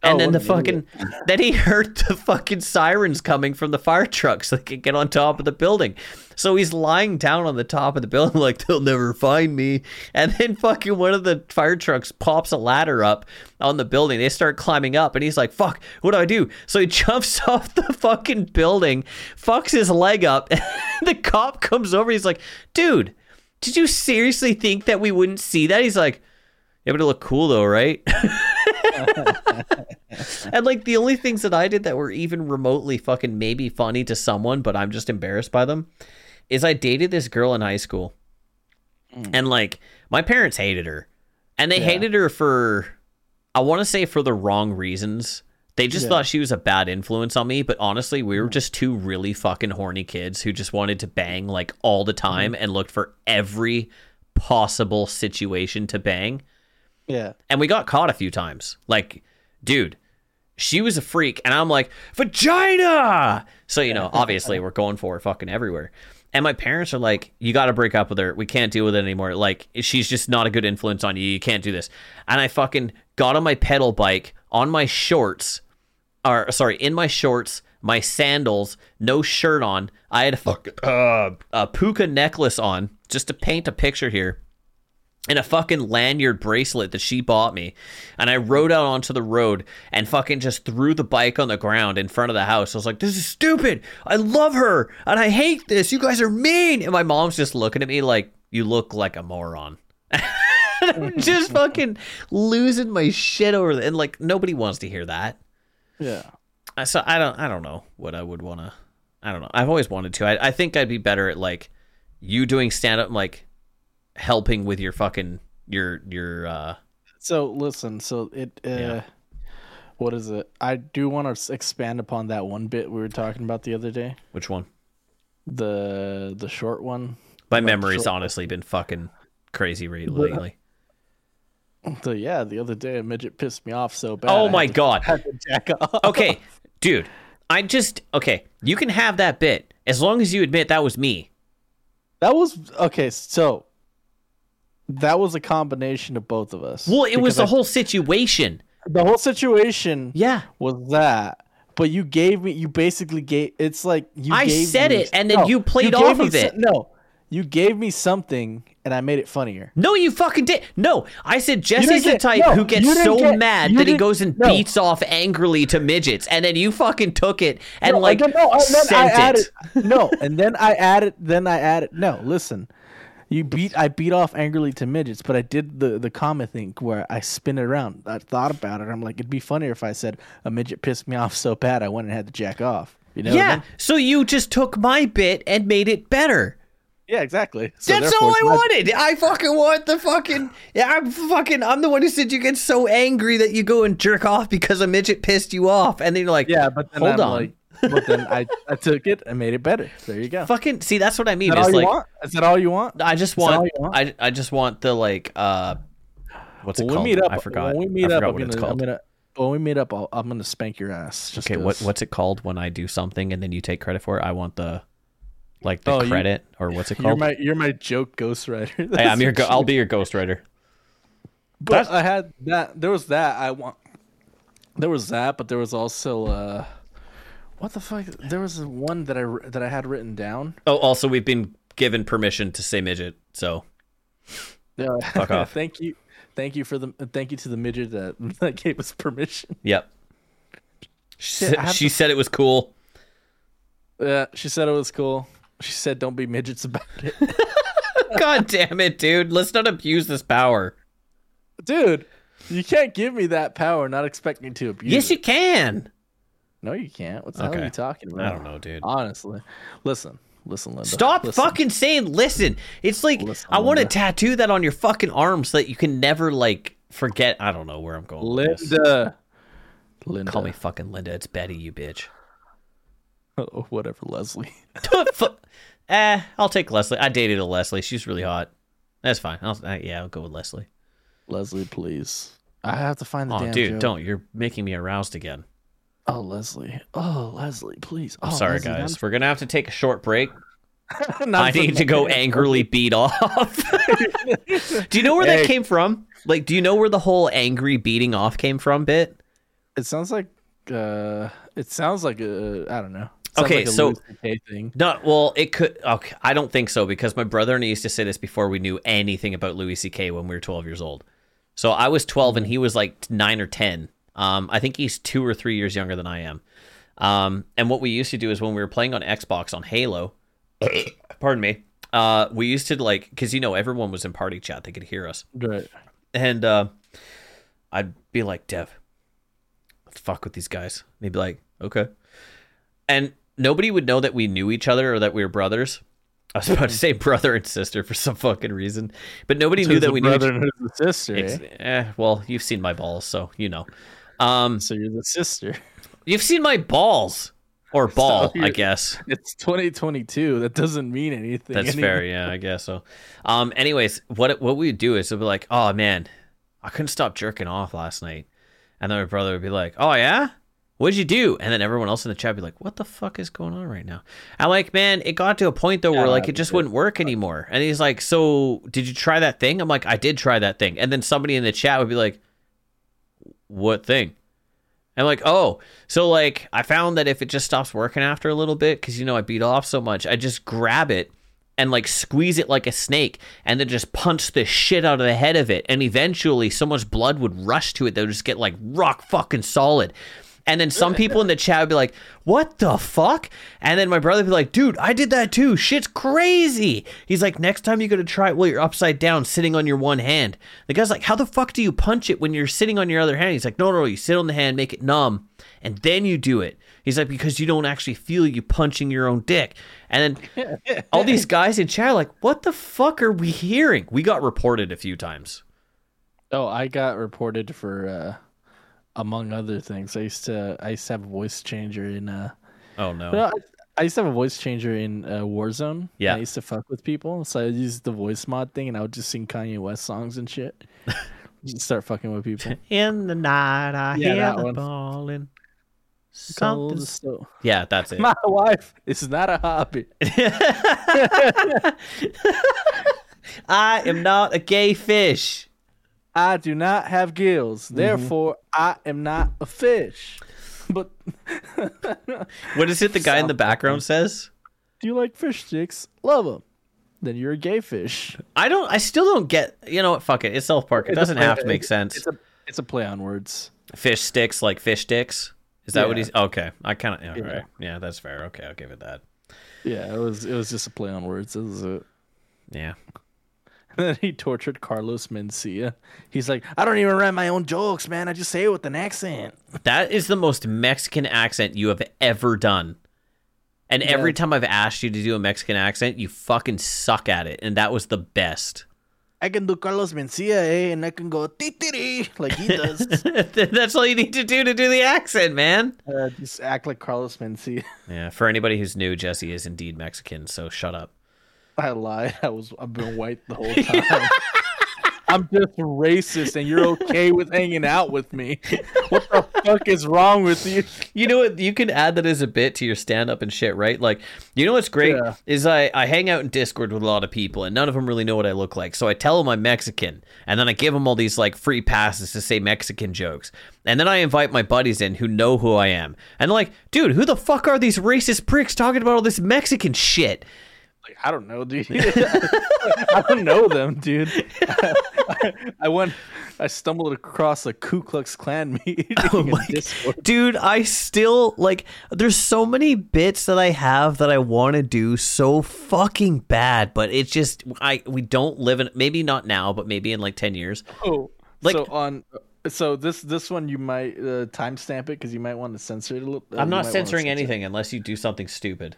And oh, then the fucking, then he heard the fucking sirens coming from the fire truck so they could get on top of the building. So he's lying down on the top of the building like, they'll never find me. And then fucking one of the fire trucks pops a ladder up on the building. They start climbing up and he's like, fuck, what do I do? So he jumps off the fucking building, fucks his leg up. And the cop comes over. He's like, dude, did you seriously think that we wouldn't see that? He's like, yeah, but it looked cool though, right? And like the only things that I did that were even remotely fucking maybe funny to someone, but I'm just embarrassed by them, is I dated this girl in high school, mm. and like my parents hated her, and they yeah. hated her for, I want to say for the wrong reasons. They just yeah. thought she was a bad influence on me, but honestly, we were just two really fucking horny kids who just wanted to bang like all the time mm. and looked for every possible situation to bang. Yeah. And we got caught a few times. Like, dude, she was a freak. And I'm like, vagina. So, you know, obviously we're going for it fucking everywhere. And my parents are like, you got to break up with her. We can't deal with it anymore. Like, she's just not a good influence on you. You can't do this. And I fucking got on my pedal bike on my shorts or sorry, in my shorts, my sandals, no shirt on. I had a fucking uh, a puka necklace on just to paint a picture here. And a fucking lanyard bracelet that she bought me. And I rode out onto the road and fucking just threw the bike on the ground in front of the house. I was like, this is stupid. I love her. And I hate this. You guys are mean. And my mom's just looking at me like, you look like a moron. I'm just fucking losing my shit over that. And like, nobody wants to hear that. Yeah. So I don't, I don't know what I would want to, I don't know. I've always wanted to. I, I think I'd be better at like you doing stand up and like, helping with your fucking your your uh so listen so it uh yeah. what is it I do want to expand upon that one bit we were talking about the other day. Which one? The the short one. My about memory's honestly one. Been fucking crazy lately. So yeah, the other day a midget pissed me off so bad. Oh my god, I had to jack off. Okay dude, I just okay you can have that bit as long as you admit that was me. That was okay so that was a combination of both of us. Well, it was the I, whole situation. The whole situation yeah. was that. But you gave me, you basically gave, it's like you I gave said me, it and then no, you played you off of it. Some, no, you gave me something and I made it funnier. No, you fucking did. No, I said Jesse's the type no, who gets so get, mad that he goes and no. beats off angrily to midgets. And then you fucking took it and no, like and then, no, and then sent I added, it. No, and then I added, then I added, no, listen. You beat. I beat off angrily to midgets, but I did the, the comma thing where I spin it around. I thought about it. I'm like, it'd be funnier if I said a midget pissed me off so bad I went and had to jack off. You know? Yeah. I mean? So you just took my bit and made it better. Yeah, exactly. So that's all I not- wanted. I fucking want the fucking. Yeah, I'm fucking. I'm the one who said you get so angry that you go and jerk off because a midget pissed you off, and then you're like, yeah, but then hold I'm on. Like- But then I, I took it and made it better. There you go. Fucking see, that's what I mean. Is that all it's you like, want? Is that all you want? I just want. want? I I just want the like. Uh, what's it when called? We meet up, I forgot. When we meet I forgot up, what I'm gonna, it's called. I'm gonna, when we meet up, I'll, I'm gonna spank your ass. Just okay. What what's it called when I do something and then you take credit for it? I want the, like the oh, credit you, or what's it called? You're my you're my joke ghostwriter. Hey, I'm your. Go- I'll be your ghostwriter. But that's, I had that. There was that. I want. There was that, but there was also. Uh, What the fuck? There was one that I that I had written down. Oh, also we've been given permission to say midget, so yeah. Fuck off. Thank you, thank you for the thank you to the midget that, that gave us permission. Yep. She, Shit, said, she to... said it was cool. Yeah, she said it was cool. She said, "Don't be midgets about it." God damn it, dude! Let's not abuse this power, dude. You can't give me that power and not expect me to abuse. Yes, it. Yes, you can. No, you can't. What the okay. hell are you talking about? I don't know, dude. Honestly. Listen. Listen, Linda. Stop listen. fucking saying listen. It's like, listen, I want to tattoo that on your fucking arm so that you can never, like, forget. I don't know where I'm going Linda. with this. Linda. Call me fucking Linda. It's Betty, you bitch. Oh, whatever, Leslie. eh, I'll take Leslie. I dated a Leslie. She's really hot. That's fine. I'll, yeah, I'll go with Leslie. Leslie, please. I have to find the oh, damn dude, joke. Don't. You're making me aroused again. Oh, Leslie. Oh, Leslie, please. Oh, I'm sorry, Leslie, guys. I'm... We're going to have to take a short break. I need to go angrily beat off. Do you know where hey. that came from? Like, do you know where the whole angry beating off came from bit? It sounds like, uh, it sounds like, a, I don't know. Okay, like a so, thing. Not, well, it could, okay, I don't think so, because my brother and I used to say this before we knew anything about Louis C K when we were twelve years old. So I was twelve and he was like nine or ten. Um, I think he's two or three years younger than I am. Um, and what we used to do is when we were playing on Xbox on Halo, pardon me, uh, we used to like, cause you know, everyone was in party chat. They could hear us. Right. And, uh, I'd be like, Dev, let's fuck with these guys. And he'd be like, okay. And nobody would know that we knew each other or that we were brothers. I was about to say brother and sister for some fucking reason, but nobody so knew that we brother knew. Brother and who's the sister? Eh, well, you've seen my balls, so you know. Um, so you're the sister. You've seen my balls or ball, so I guess. It's twenty twenty-two. That doesn't mean anything. That's anymore. Fair. Yeah, I guess so. Um, anyways, what what we would do is we'd be like, "Oh man, I couldn't stop jerking off last night," and then my brother would be like, "Oh yeah." What'd you do? And then everyone else in the chat be like, what the fuck is going on right now? I'm like, man, it got to a point though yeah, where like it just wouldn't work anymore. And he's like, so did you try that thing? I'm like, I did try that thing. And then somebody in the chat would be like, what thing? I'm like, oh, so like I found that if it just stops working after a little bit, because you know I beat off so much, I just grab it and like squeeze it like a snake and then just punch the shit out of the head of it. And eventually so much blood would rush to it, they'll just get like rock fucking solid. And then some people in the chat would be like, what the fuck? And then my brother would be like, dude, I did that too. Shit's crazy. He's like, next time you're going to try it while you're upside down, sitting on your one hand. The guy's like, how the fuck do you punch it when you're sitting on your other hand? He's like, no, no, you sit on the hand, make it numb, and then you do it. He's like, because you don't actually feel you punching your own dick. And then all these guys in chat are like, what the fuck are we hearing? We got reported a few times. Oh, I got reported for... Uh... among other things, I used to I used to have a voice changer in. Uh, oh no! You know, I, I used to have a voice changer in uh, Warzone. Yeah, I used to fuck with people, so I used the voice mod thing, and I would just sing Kanye West songs and shit. Just start fucking with people. In the night, I yeah, hear the ballin'. Something. So. Yeah, that's it. My wife, it's not a hobby. I am not a gay fish. I do not have gills. Mm-hmm. Therefore, I am not a fish. But what is it the guy Something. in the background says? Do you like fish sticks? Love them. Then you're a gay fish. I don't. I still don't get. You know what? Fuck it. It's South Park. It it's doesn't have to make sense. It's a, it's a play on words. Fish sticks, like fish sticks. Is that yeah. what he's? Okay. I kind of. Yeah, yeah. Right. Yeah, that's fair. Okay, I'll give it that. Yeah, it was. It was just a play on words. That was it. Yeah. And then he tortured Carlos Mencia. He's like, I don't even write my own jokes, man. I just say it with an accent. That is the most Mexican accent you have ever done. And yeah. every time I've asked you to do a Mexican accent, you fucking suck at it. And that was the best. I can do Carlos Mencia, eh? And I can go titiri like he does. That's all you need to do to do the accent, man. Uh, just act like Carlos Mencia. Yeah, for anybody who's new, Jesse is indeed Mexican, so shut up. I lied. I was, I've been white the whole time. I'm just racist, and you're okay with hanging out with me. What the fuck is wrong with you? You know what? You can add that as a bit to your stand-up and shit, right? Like, you know what's great yeah. is I, I hang out in Discord with a lot of people, and none of them really know what I look like. So I tell them I'm Mexican, and then I give them all these, like, free passes to say Mexican jokes. And then I invite my buddies in who know who I am. And they're like, dude, who the fuck are these racist pricks talking about all this Mexican shit? Like, I don't know, dude. I don't know them, dude. I, I, I went, I stumbled across a Ku Klux Klan meeting. Oh my, dude, I still like. There's so many bits that I have that I want to do so fucking bad, but it's just I we don't live in. Maybe not now, but maybe in like ten years. Oh, like so on. So this this one you might uh, timestamp it because you might want to censor it a little. Uh, I'm not censoring anything it. unless you do something stupid.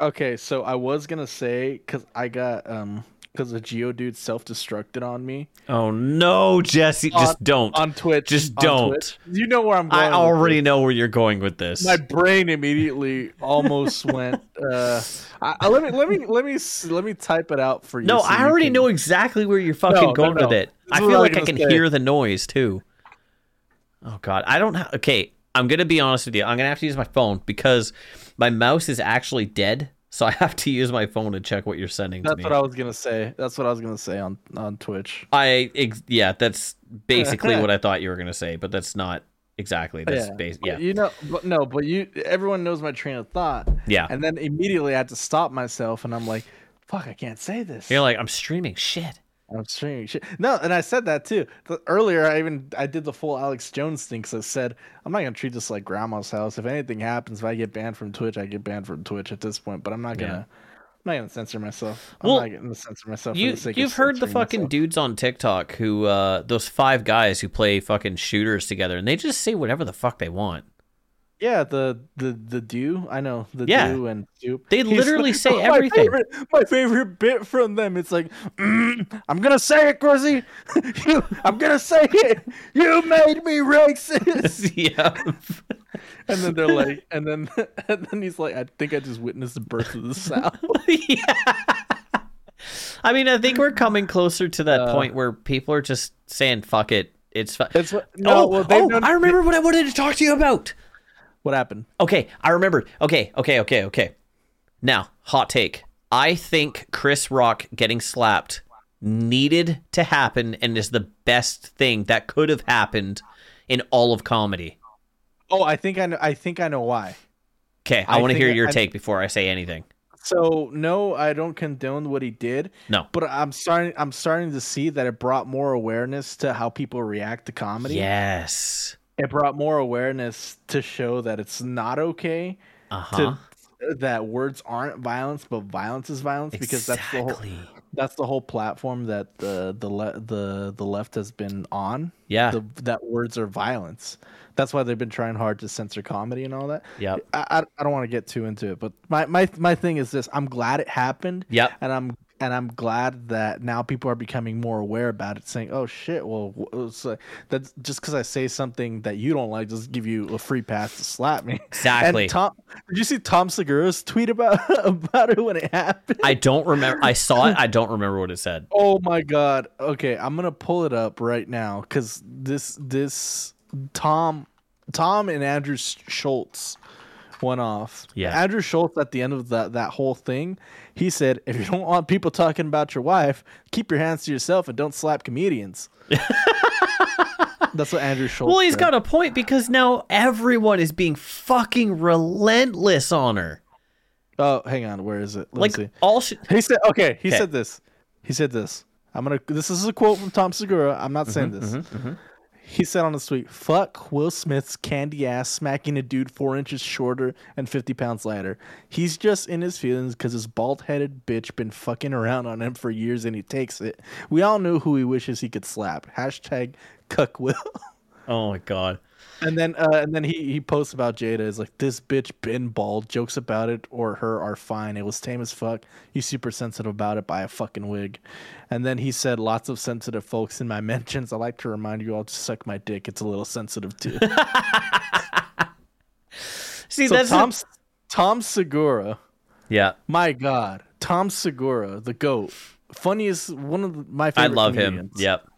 Okay, so I was gonna say because I got um because the Geodude self-destructed on me. Oh no, Jesse! On, just don't on Twitch. Just don't. Twitch. You know where I'm going. I already know where you're going with this. My brain immediately almost went. Uh, I, I, let me let me let me let me type it out for you. No, so I already you can... know exactly where you're fucking no, going no, no. with it. This I feel like I can say. hear the noise too. Oh God, I don't. Ha- okay, I'm gonna be honest with you. I'm gonna have to use my phone because my mouse is actually dead, so I have to use my phone to check what you're sending that's to me. That's what I was going to say. That's what I was going to say on, on Twitch. I ex- Yeah, that's basically what I thought you were going to say, but that's not exactly. That's yeah. Bas- yeah. You know, but no, but you. everyone knows my train of thought. Yeah. And then immediately I had to stop myself, and I'm like, fuck, I can't say this. You're like, I'm streaming shit. I'm streaming shit. No, and I said that too. Earlier, I even I did the full Alex Jones thing because I said, I'm not going to treat this like grandma's house. If anything happens, if I get banned from Twitch, I get banned from Twitch at this point. But I'm not going to yeah. I'm not gonna censor myself. I'm well, not going to censor myself. You, for the sake you've of heard the fucking myself. dudes on TikTok who, uh, those five guys who play fucking shooters together, and they just say whatever the fuck they want. Yeah, the the the do I know the yeah. do and soup. They literally like, say oh, my everything. Favorite, my favorite bit from them, it's like, mm, I'm gonna say it, Grizzy. I'm gonna say it. You made me racist. Yeah. And then they're like, and then and then he's like, I think I just witnessed the birth of the South. Yeah. I mean, I think we're coming closer to that uh, point where people are just saying, "Fuck it, it's fu-." It's, no, oh, well, oh done- I remember what I wanted to talk to you about. What happened? Okay, I remembered. Okay, okay, okay, okay. Now, hot take. I think Chris Rock getting slapped needed to happen and is the best thing that could have happened in all of comedy. Oh, I think I know, I think I know why. Okay, I, I want to hear your I, take I, before I say anything. So, no, I don't condone what he did. No. But I'm starting I'm starting to see that it brought more awareness to how people react to comedy. Yes. It brought more awareness to show that it's not okay uh-huh. to, that words aren't violence, but violence is violence exactly. because that's the whole that's the whole platform that the the le- the the left has been on. Yeah, the, that words are violence. That's why they've been trying hard to censor comedy and all that. Yeah, I, I I don't want to get too into it, but my my my thing is this: I'm glad it happened. Yep. and I'm. And I'm glad that now people are becoming more aware about it, saying, oh, shit, well, it's like, that's just because I say something that you don't like doesn't give you a free pass to slap me. Exactly. And Tom, did you see Tom Segura's tweet about, about it when it happened? I don't remember. I saw it. I don't remember what it said. Oh, my God. Okay, I'm going to pull it up right now because this this Tom, Tom and Andrew Schultz went off. Yeah. Andrew Schultz, at the end of that, that whole thing, he said, if you don't want people talking about your wife, keep your hands to yourself and don't slap comedians. That's what Andrew Schultz Well, he's said. Got a point, because now everyone is being fucking relentless on her. Oh, hang on. Where is it? Let's like see. All she- He said, okay, he okay. said this. He said this. I'm going to, this is a quote from Tom Segura. I'm not mm-hmm, saying this. Mm-hmm, mm-hmm. He said on his tweet, fuck Will Smith's candy ass smacking a dude four inches shorter and fifty pounds lighter. He's just in his feelings because his bald-headed bitch been fucking around on him for years and he takes it. We all know who he wishes he could slap. Hashtag cuck Will. Oh, my God. And then uh, and then he, he posts about Jada. It's like, this bitch been bald. Jokes about it or her are fine. It was tame as fuck. He's super sensitive about it. Buy a fucking wig. And then he said, lots of sensitive folks in my mentions. I like to remind you all to suck my dick. It's a little sensitive too. See, so that's Tom, a... Tom Segura. Yeah. My God. Tom Segura, the GOAT. Funniest, one of my favorite I love comedians. Him. Yep.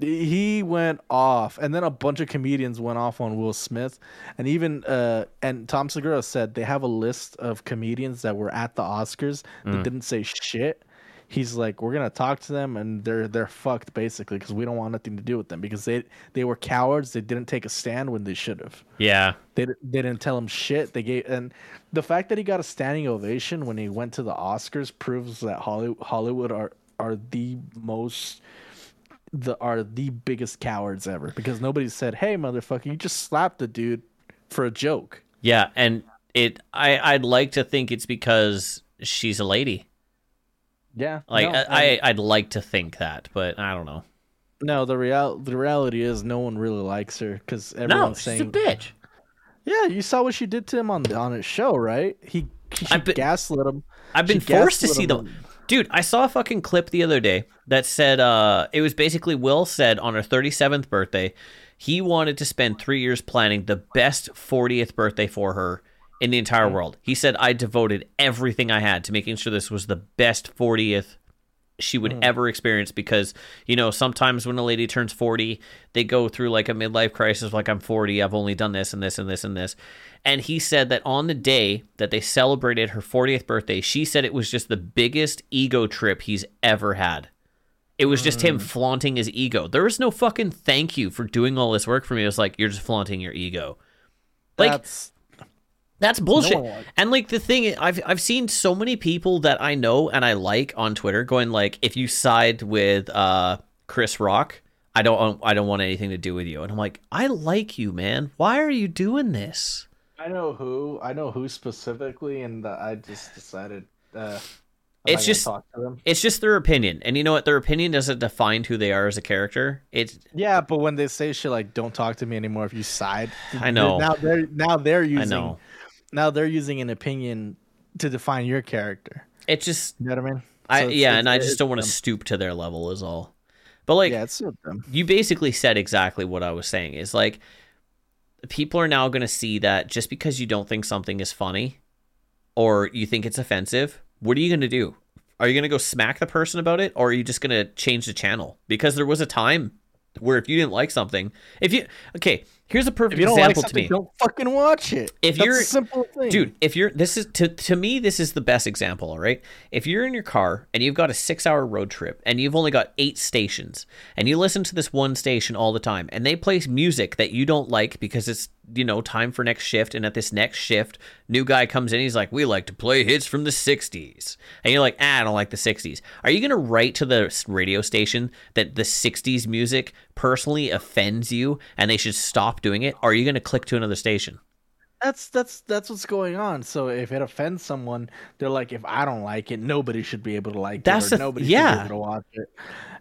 He went off, and then a bunch of comedians went off on Will Smith, and even uh, and Tom Segura said they have a list of comedians that were at the Oscars that mm. didn't say shit. He's like, we're gonna talk to them, and they're they're fucked basically because we don't want nothing to do with them because they they were cowards. They didn't take a stand when they should have. Yeah, they they didn't tell him shit. They gave, and the fact that he got a standing ovation when he went to the Oscars proves that Hollywood Hollywood are are the most. The are the biggest cowards ever because nobody said, hey motherfucker, you just slapped the dude for a joke. Yeah, and it I I'd like to think it's because she's a lady. Yeah, like no, I, I I'd like to think that, but I don't know. No, the real the reality is no one really likes her because everyone's no, she's saying a bitch. Yeah, you saw what she did to him on on his show, right? He she I've been, gaslit him. I've been she forced to see them. them. Dude, I saw a fucking clip the other day that said uh, it was basically Will said on her thirty-seventh birthday, he wanted to spend three years planning the best fortieth birthday for her in the entire world. He said, I devoted everything I had to making sure this was the best fortieth she would mm. ever experience because, you know, sometimes when a lady turns forty, they go through like a midlife crisis, like I'm forty, I've only done this and this and this and this. And he said that on the day that they celebrated her fortieth birthday, she said it was just the biggest ego trip he's ever had. It was just mm. him flaunting his ego. There was no fucking thank you for doing all this work for me. It was like, you're just flaunting your ego. Like, that's, that's bullshit. No. And like the thing, I've, I've seen so many people that I know and I like on Twitter going like, if you side with uh, Chris Rock, I don't, I don't want anything to do with you. And I'm like, I like you, man. Why are you doing this? I know who I know who specifically, and uh, I just decided uh, I'm it's just talk to them. It's just their opinion, and you know what? Their opinion doesn't define who they are as a character. It's yeah, but when they say shit like "Don't talk to me anymore," if you side, I know now they're now they're using I know. now they're using an opinion to define your character. It's just you know what I mean. So I it's, yeah, it's, and I just don't want to stoop to their level is all. But like, yeah, it's them. You basically said exactly what I was saying. Is like. People are now going to see that just because you don't think something is funny or you think it's offensive, what are you going to do? Are you going to go smack the person about it or are you just going to change the channel? Because there was a time where if you didn't like something, if you, okay, here's a perfect example to me. If you don't like something, don't fucking watch it. If you're, that's a simple thing. Dude, if you're, this is, to, to me, this is the best example, all right? If you're in your car and you've got a six hour road trip and you've only got eight stations and you listen to this one station all the time and they play music that you don't like because it's, you know, time for next shift. And at this next shift, new guy comes in, he's like, we like to play hits from the sixties. And you're like, ah, I don't like the sixties. Are you going to write to the radio station that the sixties music personally offends you and they should stop doing it? Or are you going to click to another station? That's that's that's what's going on. So if it offends someone, they're like, if I don't like it, nobody should be able to like that's it. Or a, nobody yeah. should be able to watch it.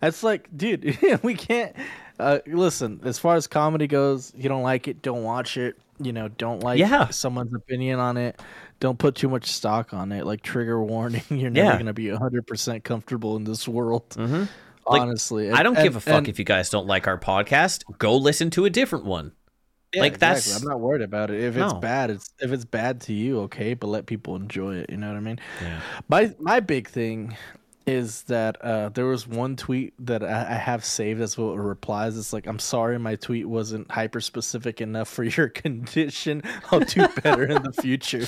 That's like, dude, we can't. Uh, listen, as far as comedy goes, you don't like it, don't watch it. You know, don't like yeah. someone's opinion on it. Don't put too much stock on it. Like, trigger warning, you're never yeah. going to be one hundred percent comfortable in this world. Mm-hmm. Like, honestly. And, I don't and, give a fuck and, if you guys don't like our podcast. Go listen to a different one. Yeah, like exactly. that's I'm not worried about it. If no. it's bad, it's if it's bad to you, okay, but let people enjoy it, you know what I mean? Yeah. My my big thing is that uh, there was one tweet that I, I have saved as what it replies. It's like, I'm sorry my tweet wasn't hyper-specific enough for your condition. I'll do better in the future.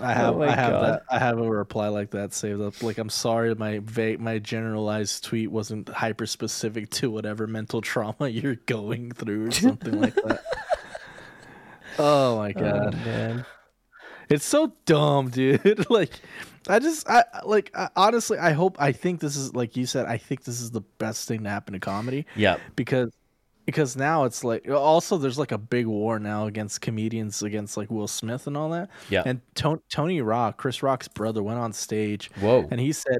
I have oh I have God. that I have a reply like that saved up. Like, I'm sorry my va- my generalized tweet wasn't hyper specific to whatever mental trauma you're going through or something like that. Oh my God, oh, man, it's so dumb, dude. Like, I just I like I, honestly I hope I think this is, like you said, I think this is the best thing to happen to comedy. Yeah, because. Because now it's like, also there's like a big war now against comedians, against like Will Smith and all that. Yeah. And to- Tony Rock, Chris Rock's brother, went on stage. Whoa. And he said,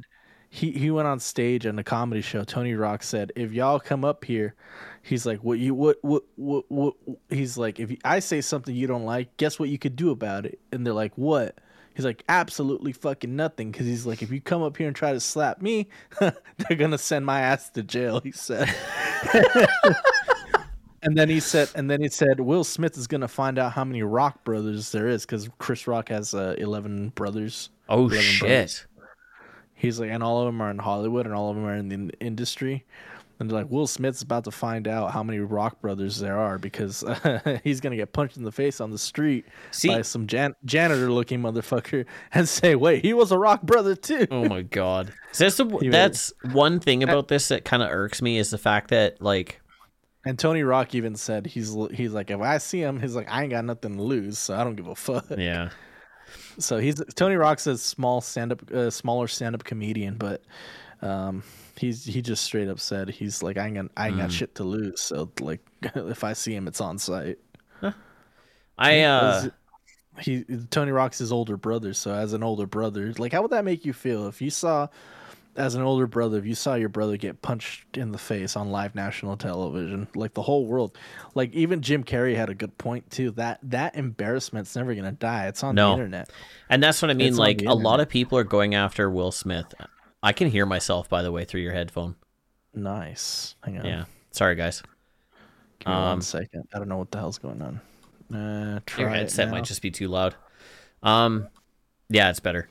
he, he went on stage in a comedy show. Tony Rock said, if y'all come up here, he's like, what you, what, what, what, what, he's like, if I say something you don't like, guess what you could do about it? And they're like, what? He's like, absolutely fucking nothing. Because he's like, if you come up here and try to slap me, they're going to send my ass to jail, he said. And then he said, and then he said, Will Smith is going to find out how many Rock brothers there is, because Chris Rock has uh, eleven brothers. Oh, eleven shit. Brothers. He's like, and all of them are in Hollywood and all of them are in the industry. And they're like, Will Smith's about to find out how many Rock brothers there are, because uh, he's going to get punched in the face on the street See? by some jan- janitor-looking motherfucker and say, wait, he was a Rock brother too. Oh, my God. So that's the, that's one thing about this that kind of irks me, is the fact that, like... And Tony Rock even said, he's he's like, if I see him, he's like, I ain't got nothing to lose, so I don't give a fuck. Yeah. So he's Tony Rock's a small stand-up, uh, smaller stand-up comedian, but um, he's he just straight up said, he's like, I ain't got, I ain't mm. got shit to lose, so like, if I see him, it's on site. Huh. I uh, he Tony Rock's his older brother, so as an older brother, like, how would that make you feel if you saw? As an older brother, if you saw your brother get punched in the face on live national television, like the whole world, like even Jim Carrey had a good point too. That that embarrassment's never gonna die. It's on no. the internet, and that's what I mean. It's like a lot of people are going after Will Smith. I can hear myself, by the way, through your headphone. Nice. Hang on. Yeah. Sorry, guys. Give me um, one second. I don't know what the hell's going on. Uh, try your headset might just be too loud. Um, yeah, it's better.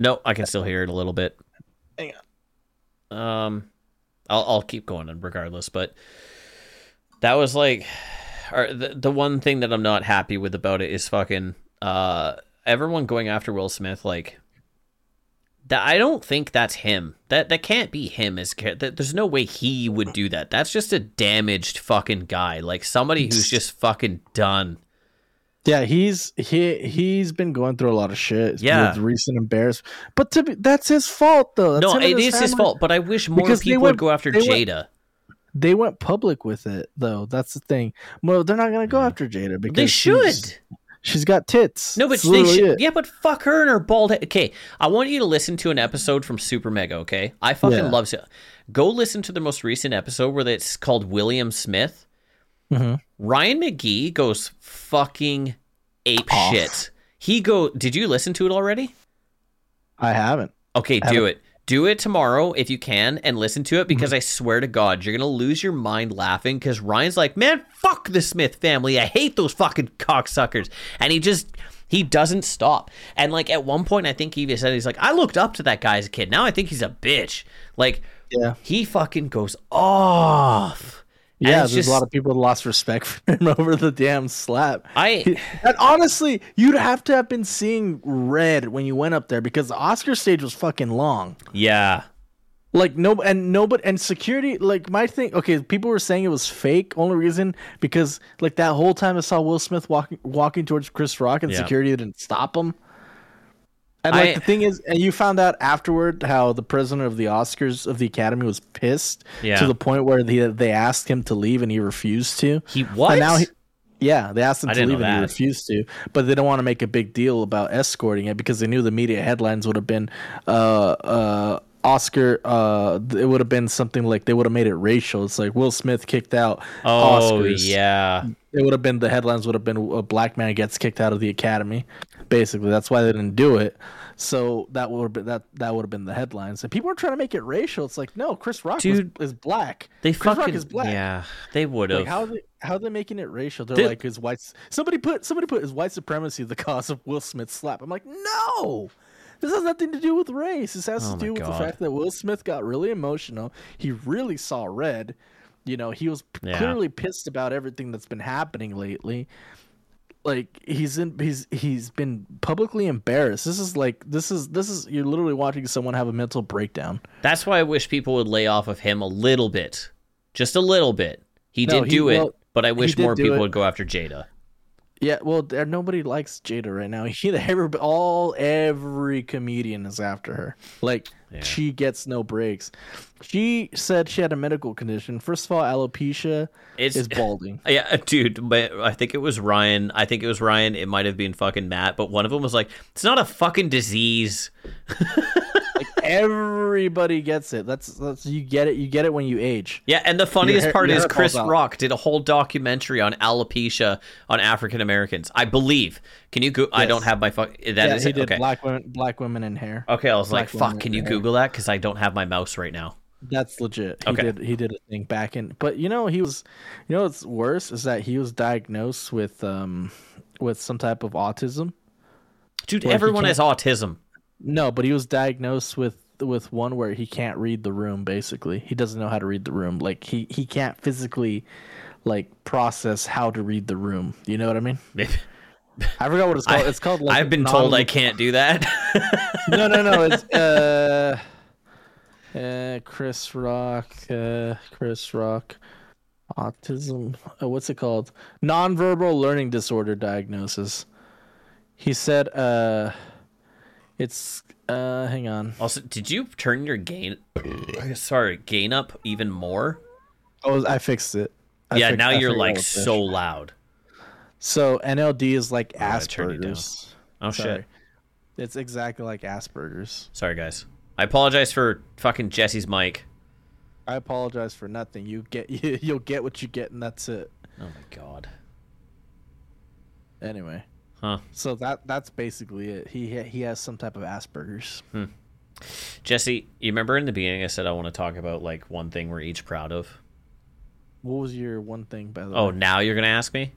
No, I can still hear it a little bit. Hang on. Um, I'll I'll keep going regardless, but that was like, or the the one thing that I'm not happy with about it is fucking uh everyone going after Will Smith. Like, that I don't think that's him. That that can't be him. As that there's no way he would do that. That's just a damaged fucking guy. Like somebody who's just fucking done. Yeah, he's he he's been going through a lot of shit. Yeah, with recent embarrassment. But to be, that's his fault though. That's no, it his is family. His fault. But I wish more because people went, would go after they Jada. Went, they went public with it though. That's the thing. Well, they're not gonna go yeah. after Jada because they should. She's, she's got tits. No, but it's they should. It. Yeah, but fuck her and her bald head. Okay, I want you to listen to an episode from Super Mega. Okay, I fucking yeah. love it. Go listen to the most recent episode where it's called William Smith. Mm-hmm. Ryan McGee goes fucking ape Off. shit. He go. Did you listen to it already? I haven't. Okay, I do haven't. it. Do it tomorrow if you can, and listen to it because mm-hmm. I swear to God, you're gonna lose your mind laughing. Because Ryan's like, man, fuck the Smith family. I hate those fucking cocksuckers, and he just he doesn't stop. And like at one point, I think he even said he's like, I looked up to that guy as a kid. Now I think he's a bitch. Like, yeah, he fucking goes off. Yeah, there's just, a lot of people that lost respect for him over the damn slap. I and honestly, you'd have to have been seeing red when you went up there because the Oscar stage was fucking long. Yeah. Like no and nobody and security like my thing okay, people were saying it was fake, only reason because like that whole time I saw Will Smith walking walking towards Chris Rock and yeah. security didn't stop him. And like I, the thing is, and you found out afterward how the president of the Oscars of the Academy was pissed yeah. to the point where they they asked him to leave and he refused to. He what? And now he, yeah, they asked him I to leave and he refused to. But they don't want to make a big deal about escorting it because they knew the media headlines would have been uh uh Oscar. Uh, it would have been something like they would have made it racial. It's like Will Smith kicked out. Oh Oscars. yeah. It would have been the headlines would have been a black man gets kicked out of the Academy. Basically, that's why they didn't do it. So that would have been, that that would have been the headlines. And people are trying to make it racial. It's like, no, Chris Rock Dude, was, is black. They Chris fucking, Rock is black. Yeah, they would have. Like, how are they, how are they making it racial? They're Dude. like, is white somebody put somebody put is white supremacy the cause of Will Smith's slap? I'm like, no. This has nothing to do with race. This has oh to do with God. the fact that Will Smith got really emotional. He really saw red. You know, he was yeah. clearly pissed about everything that's been happening lately. Like he's in, he's he's been publicly embarrassed. This is like this is this is you're literally watching someone have a mental breakdown. That's why I wish people would lay off of him a little bit, just a little bit. He no, did he, do it, well, but I wish more people it. would go after Jada. Yeah, well, there, nobody likes Jada right now. He, every, all every comedian is after her. Like yeah. she gets no breaks. She said she had a medical condition. First of all, alopecia it's, is balding. Yeah, dude. But I think it was Ryan. I think it was Ryan. It might have been fucking Matt. But one of them was like, "It's not a fucking disease." Like everybody gets it. That's that's you get it. You get it when you age. Yeah, and the funniest your, part your is Chris Rock did a whole documentary on alopecia on African Americans, I believe. Can you? Go- yes. I don't have my fuck. That yeah, is he it. Did okay. black women, black women in hair. Okay, I was black like, fuck. Can you Google hair. that? Because I don't have my mouse right now. That's legit. He okay. did he did a thing back in, but you know he was, you know what's worse is that he was diagnosed with um with some type of autism. Dude, everyone has autism. No, but he was diagnosed with with one where he can't read the room. Basically, he doesn't know how to read the room. Like he, he can't physically, like process how to read the room. You know what I mean? I forgot what it's called. I, it's called. Like, I've been non- told I can't do that. no, no, no. It's uh, uh, Chris Rock. Uh, Chris Rock. Autism. Uh, what's it called? Nonverbal learning disorder diagnosis. He said, uh. It's uh hang on. Also, did you turn your gain sorry, gain up even more? Oh, I fixed it. I yeah, fixed, now I you're like so loud. So N L D is like Asperger's. Oh sorry. Shit. It's exactly like Asperger's. Sorry guys. I apologize for fucking Jesse's mic. I apologize for nothing. You get you, you'll get what you get and that's it. Oh my God. Anyway. Huh. So that that's basically it. He he has some type of Asperger's. Hmm. Jesse, you remember in the beginning I said I want to talk about like one thing we're each proud of? What was your one thing, by the way? Oh, now you're going to ask me?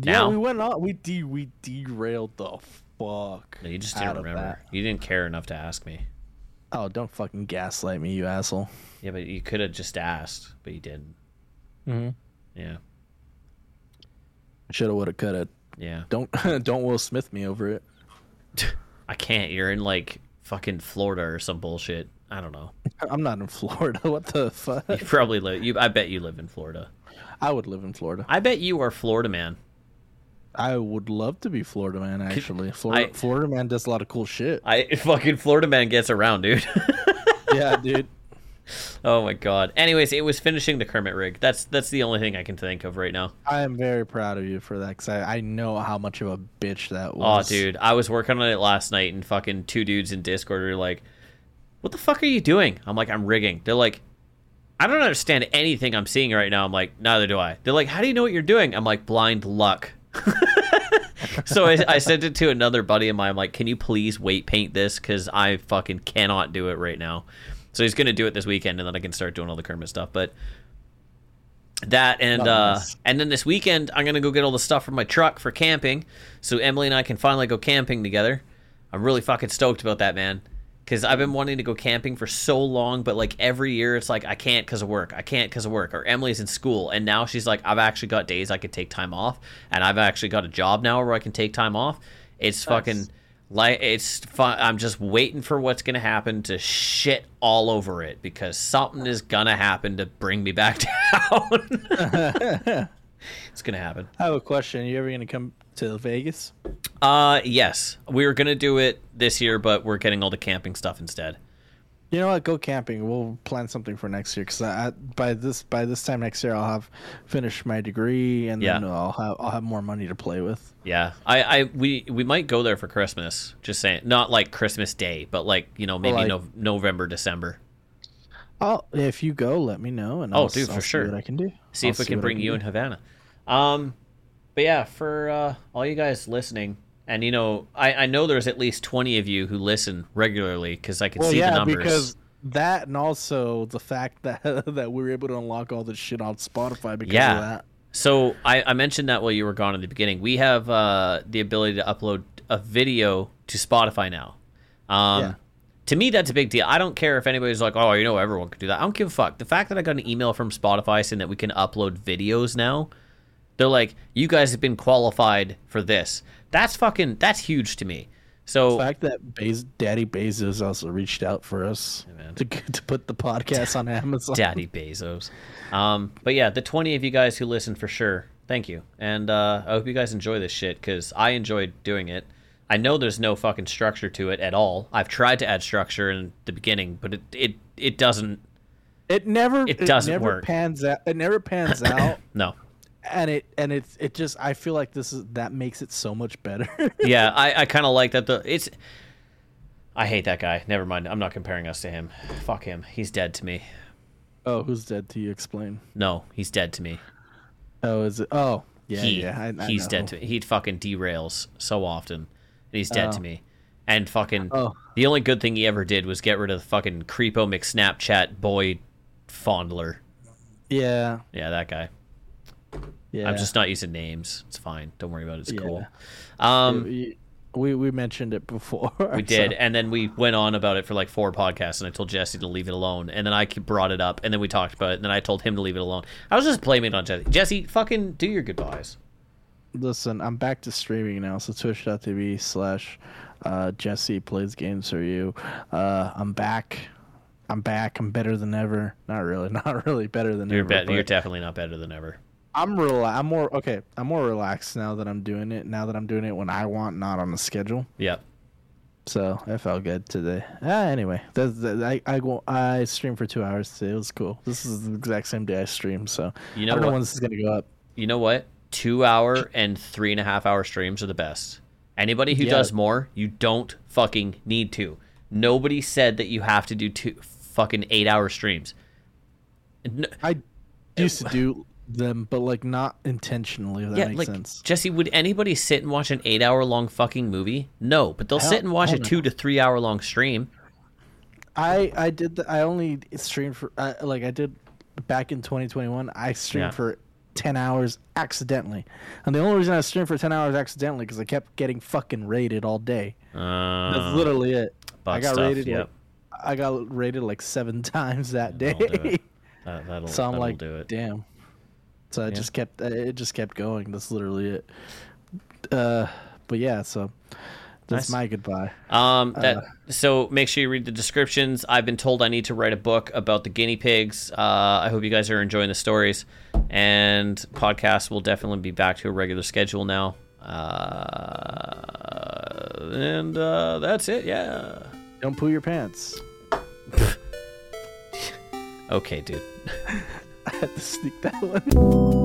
Yeah, now? we went on. We, de- we derailed the fuck. No, you just didn't remember. You didn't care enough to ask me. Oh, don't fucking gaslight me, you asshole. Yeah, but you could have just asked, but you didn't. Mm-hmm. Yeah. Shoulda, woulda, coulda. Yeah. Don't don't Will Smith me over it. I can't. You're in like fucking Florida or some bullshit. I don't know. I'm not in Florida. What the fuck? You probably live. You. I bet you live in Florida. I would live in Florida. I bet you are Florida man. I would love to be Florida man. Actually, Florida I, Florida man does a lot of cool shit. I fucking Florida man gets around, dude. Yeah, dude. Oh my God. Anyways, it was finishing the Kermit rig. That's that's the only thing I can think of right now. I am very proud of you for that because I, I know how much of a bitch that was. Oh, dude. I was working on it last night and fucking two dudes in Discord were like, what the fuck are you doing? I'm like, I'm rigging. They're like, I don't understand anything I'm seeing right now. I'm like, neither do I. They're like, how do you know what you're doing? I'm like, blind luck. So I, I sent it to another buddy of mine. I'm like, can you please weight paint this because I fucking cannot do it right now. So he's going to do it this weekend, and then I can start doing all the Kermit stuff. But that and uh, and then this weekend, I'm going to go get all the stuff from my truck for camping. So Emily and I can finally go camping together. I'm really fucking stoked about that, man, because I've been wanting to go camping for so long. But, like, every year it's like I can't because of work. I can't because of work. Or Emily's in school, and now she's like, I've actually got days I could take time off, and I've actually got a job now where I can take time off. It's nice. fucking... Like it's fun. I'm just waiting for what's gonna happen to shit all over it because something is gonna happen to bring me back down. It's gonna happen. I have a question. Are you ever gonna come to Vegas? Uh, yes. We were gonna do it this year, but we're getting all the camping stuff instead. You know what? Go camping. We'll plan something for next year because I, I, by this by this time next year I'll have finished my degree and yeah. then I'll have I'll have more money to play with. Yeah, I, I we we might go there for Christmas. Just saying, not like Christmas Day, but like you know maybe like, no, November, December. Oh, if you go, let me know and I'll, oh, dude, I'll for see sure. what I can do. See I'll if we can bring can you do. in Havana. Um, but yeah, for uh, all you guys listening. And, you know, I, I know there's at least twenty of you who listen regularly because I can well, see yeah, the numbers. Because that and also the fact that that we were able to unlock all this shit on Spotify because yeah. of that. So I, I mentioned that while you were gone in the beginning. We have uh, the ability to upload a video to Spotify now. Um, yeah. To me, that's a big deal. I don't care if anybody's like, oh, you know, everyone could do that. I don't give a fuck. The fact that I got an email from Spotify saying that we can upload videos now, they're like, you guys have been qualified for this. That's fucking, that's huge to me. So the fact that Bez- Daddy Bezos also reached out for us to, to put the podcast on Amazon. Daddy Bezos. Um, but yeah, the twenty of you guys who listen, for sure, thank you. And uh, I hope you guys enjoy this shit, because I enjoyed doing it. I know there's no fucking structure to it at all. I've tried to add structure in the beginning, but it it, it doesn't. It never. It doesn't it never work. Pans out. It never pans out. No. And it and it's it just I feel like this is that makes it so much better. Yeah, I, I kind of like that. The it's. I hate that guy. Never mind. I'm not comparing us to him. Fuck him. He's dead to me. Oh, who's dead to you? Explain. No, he's dead to me. Oh, is it? Oh, yeah, he, yeah. I, I he's know. dead to me. He fucking derails so often. He's dead oh. to me. And fucking oh. the only good thing he ever did was get rid of the fucking creepo McSnapchat boy fondler. Yeah. Yeah, that guy. Yeah. I'm just not using names. It's fine. Don't worry about it. It's yeah. cool. Um we, we we mentioned it before. We did, so. And then we went on about it for like four podcasts, and I told Jesse to leave it alone, and then I brought it up, and then we talked about it, and then I told him to leave it alone. I was just blaming it on Jesse. Jesse, fucking do your goodbyes. Listen, I'm back to streaming now, so twitch.tv slash Jesse plays games for you. Uh, I'm back. I'm back. I'm better than ever. Not really. Not really better than you're ever. Be- you're definitely not better than ever. I'm rela- I'm more okay. I'm more relaxed now that I'm doing it. Now that I'm doing it when I want, not on a schedule. Yep. So I felt good today. Ah, anyway, that's, that, I I go I streamed for two hours today. It was cool. This is the exact same day I streamed. So you know I don't what? know when this is gonna go up. You know what? Two-hour and three-and-a-half-hour streams are the best. Anybody who yeah. does more, you don't fucking need to. Nobody said that you have to do two fucking eight-hour streams. No, I used it, to do them, but, like, not intentionally, if that yeah, makes like, sense. Jesse, would anybody sit and watch an eight-hour-long fucking movie? No, but they'll sit and watch a two- to three-hour-long stream. I, I did the, I only streamed for... Uh, like, I did back in twenty twenty-one, I streamed yeah. for... ten hours accidentally, and the only reason I streamed for ten hours accidentally because I kept getting fucking raided all day. Uh, that's literally it. I got stuff, raided. Yep. Like, I got raided like seven times that day. That'll do it. That, that'll, so I'm that'll like, do it. Damn. So I yeah. just kept. It just kept going. That's literally it. Uh, but yeah, so that's nice. My goodbye. Um, that, uh, so make sure you read the descriptions. I've been told I need to write a book about the guinea pigs. Uh, I hope you guys are enjoying the stories. And podcasts will definitely be back to a regular schedule now. Uh, and uh, that's it, yeah. Don't poo your pants. Okay, dude. I had to sneak that one.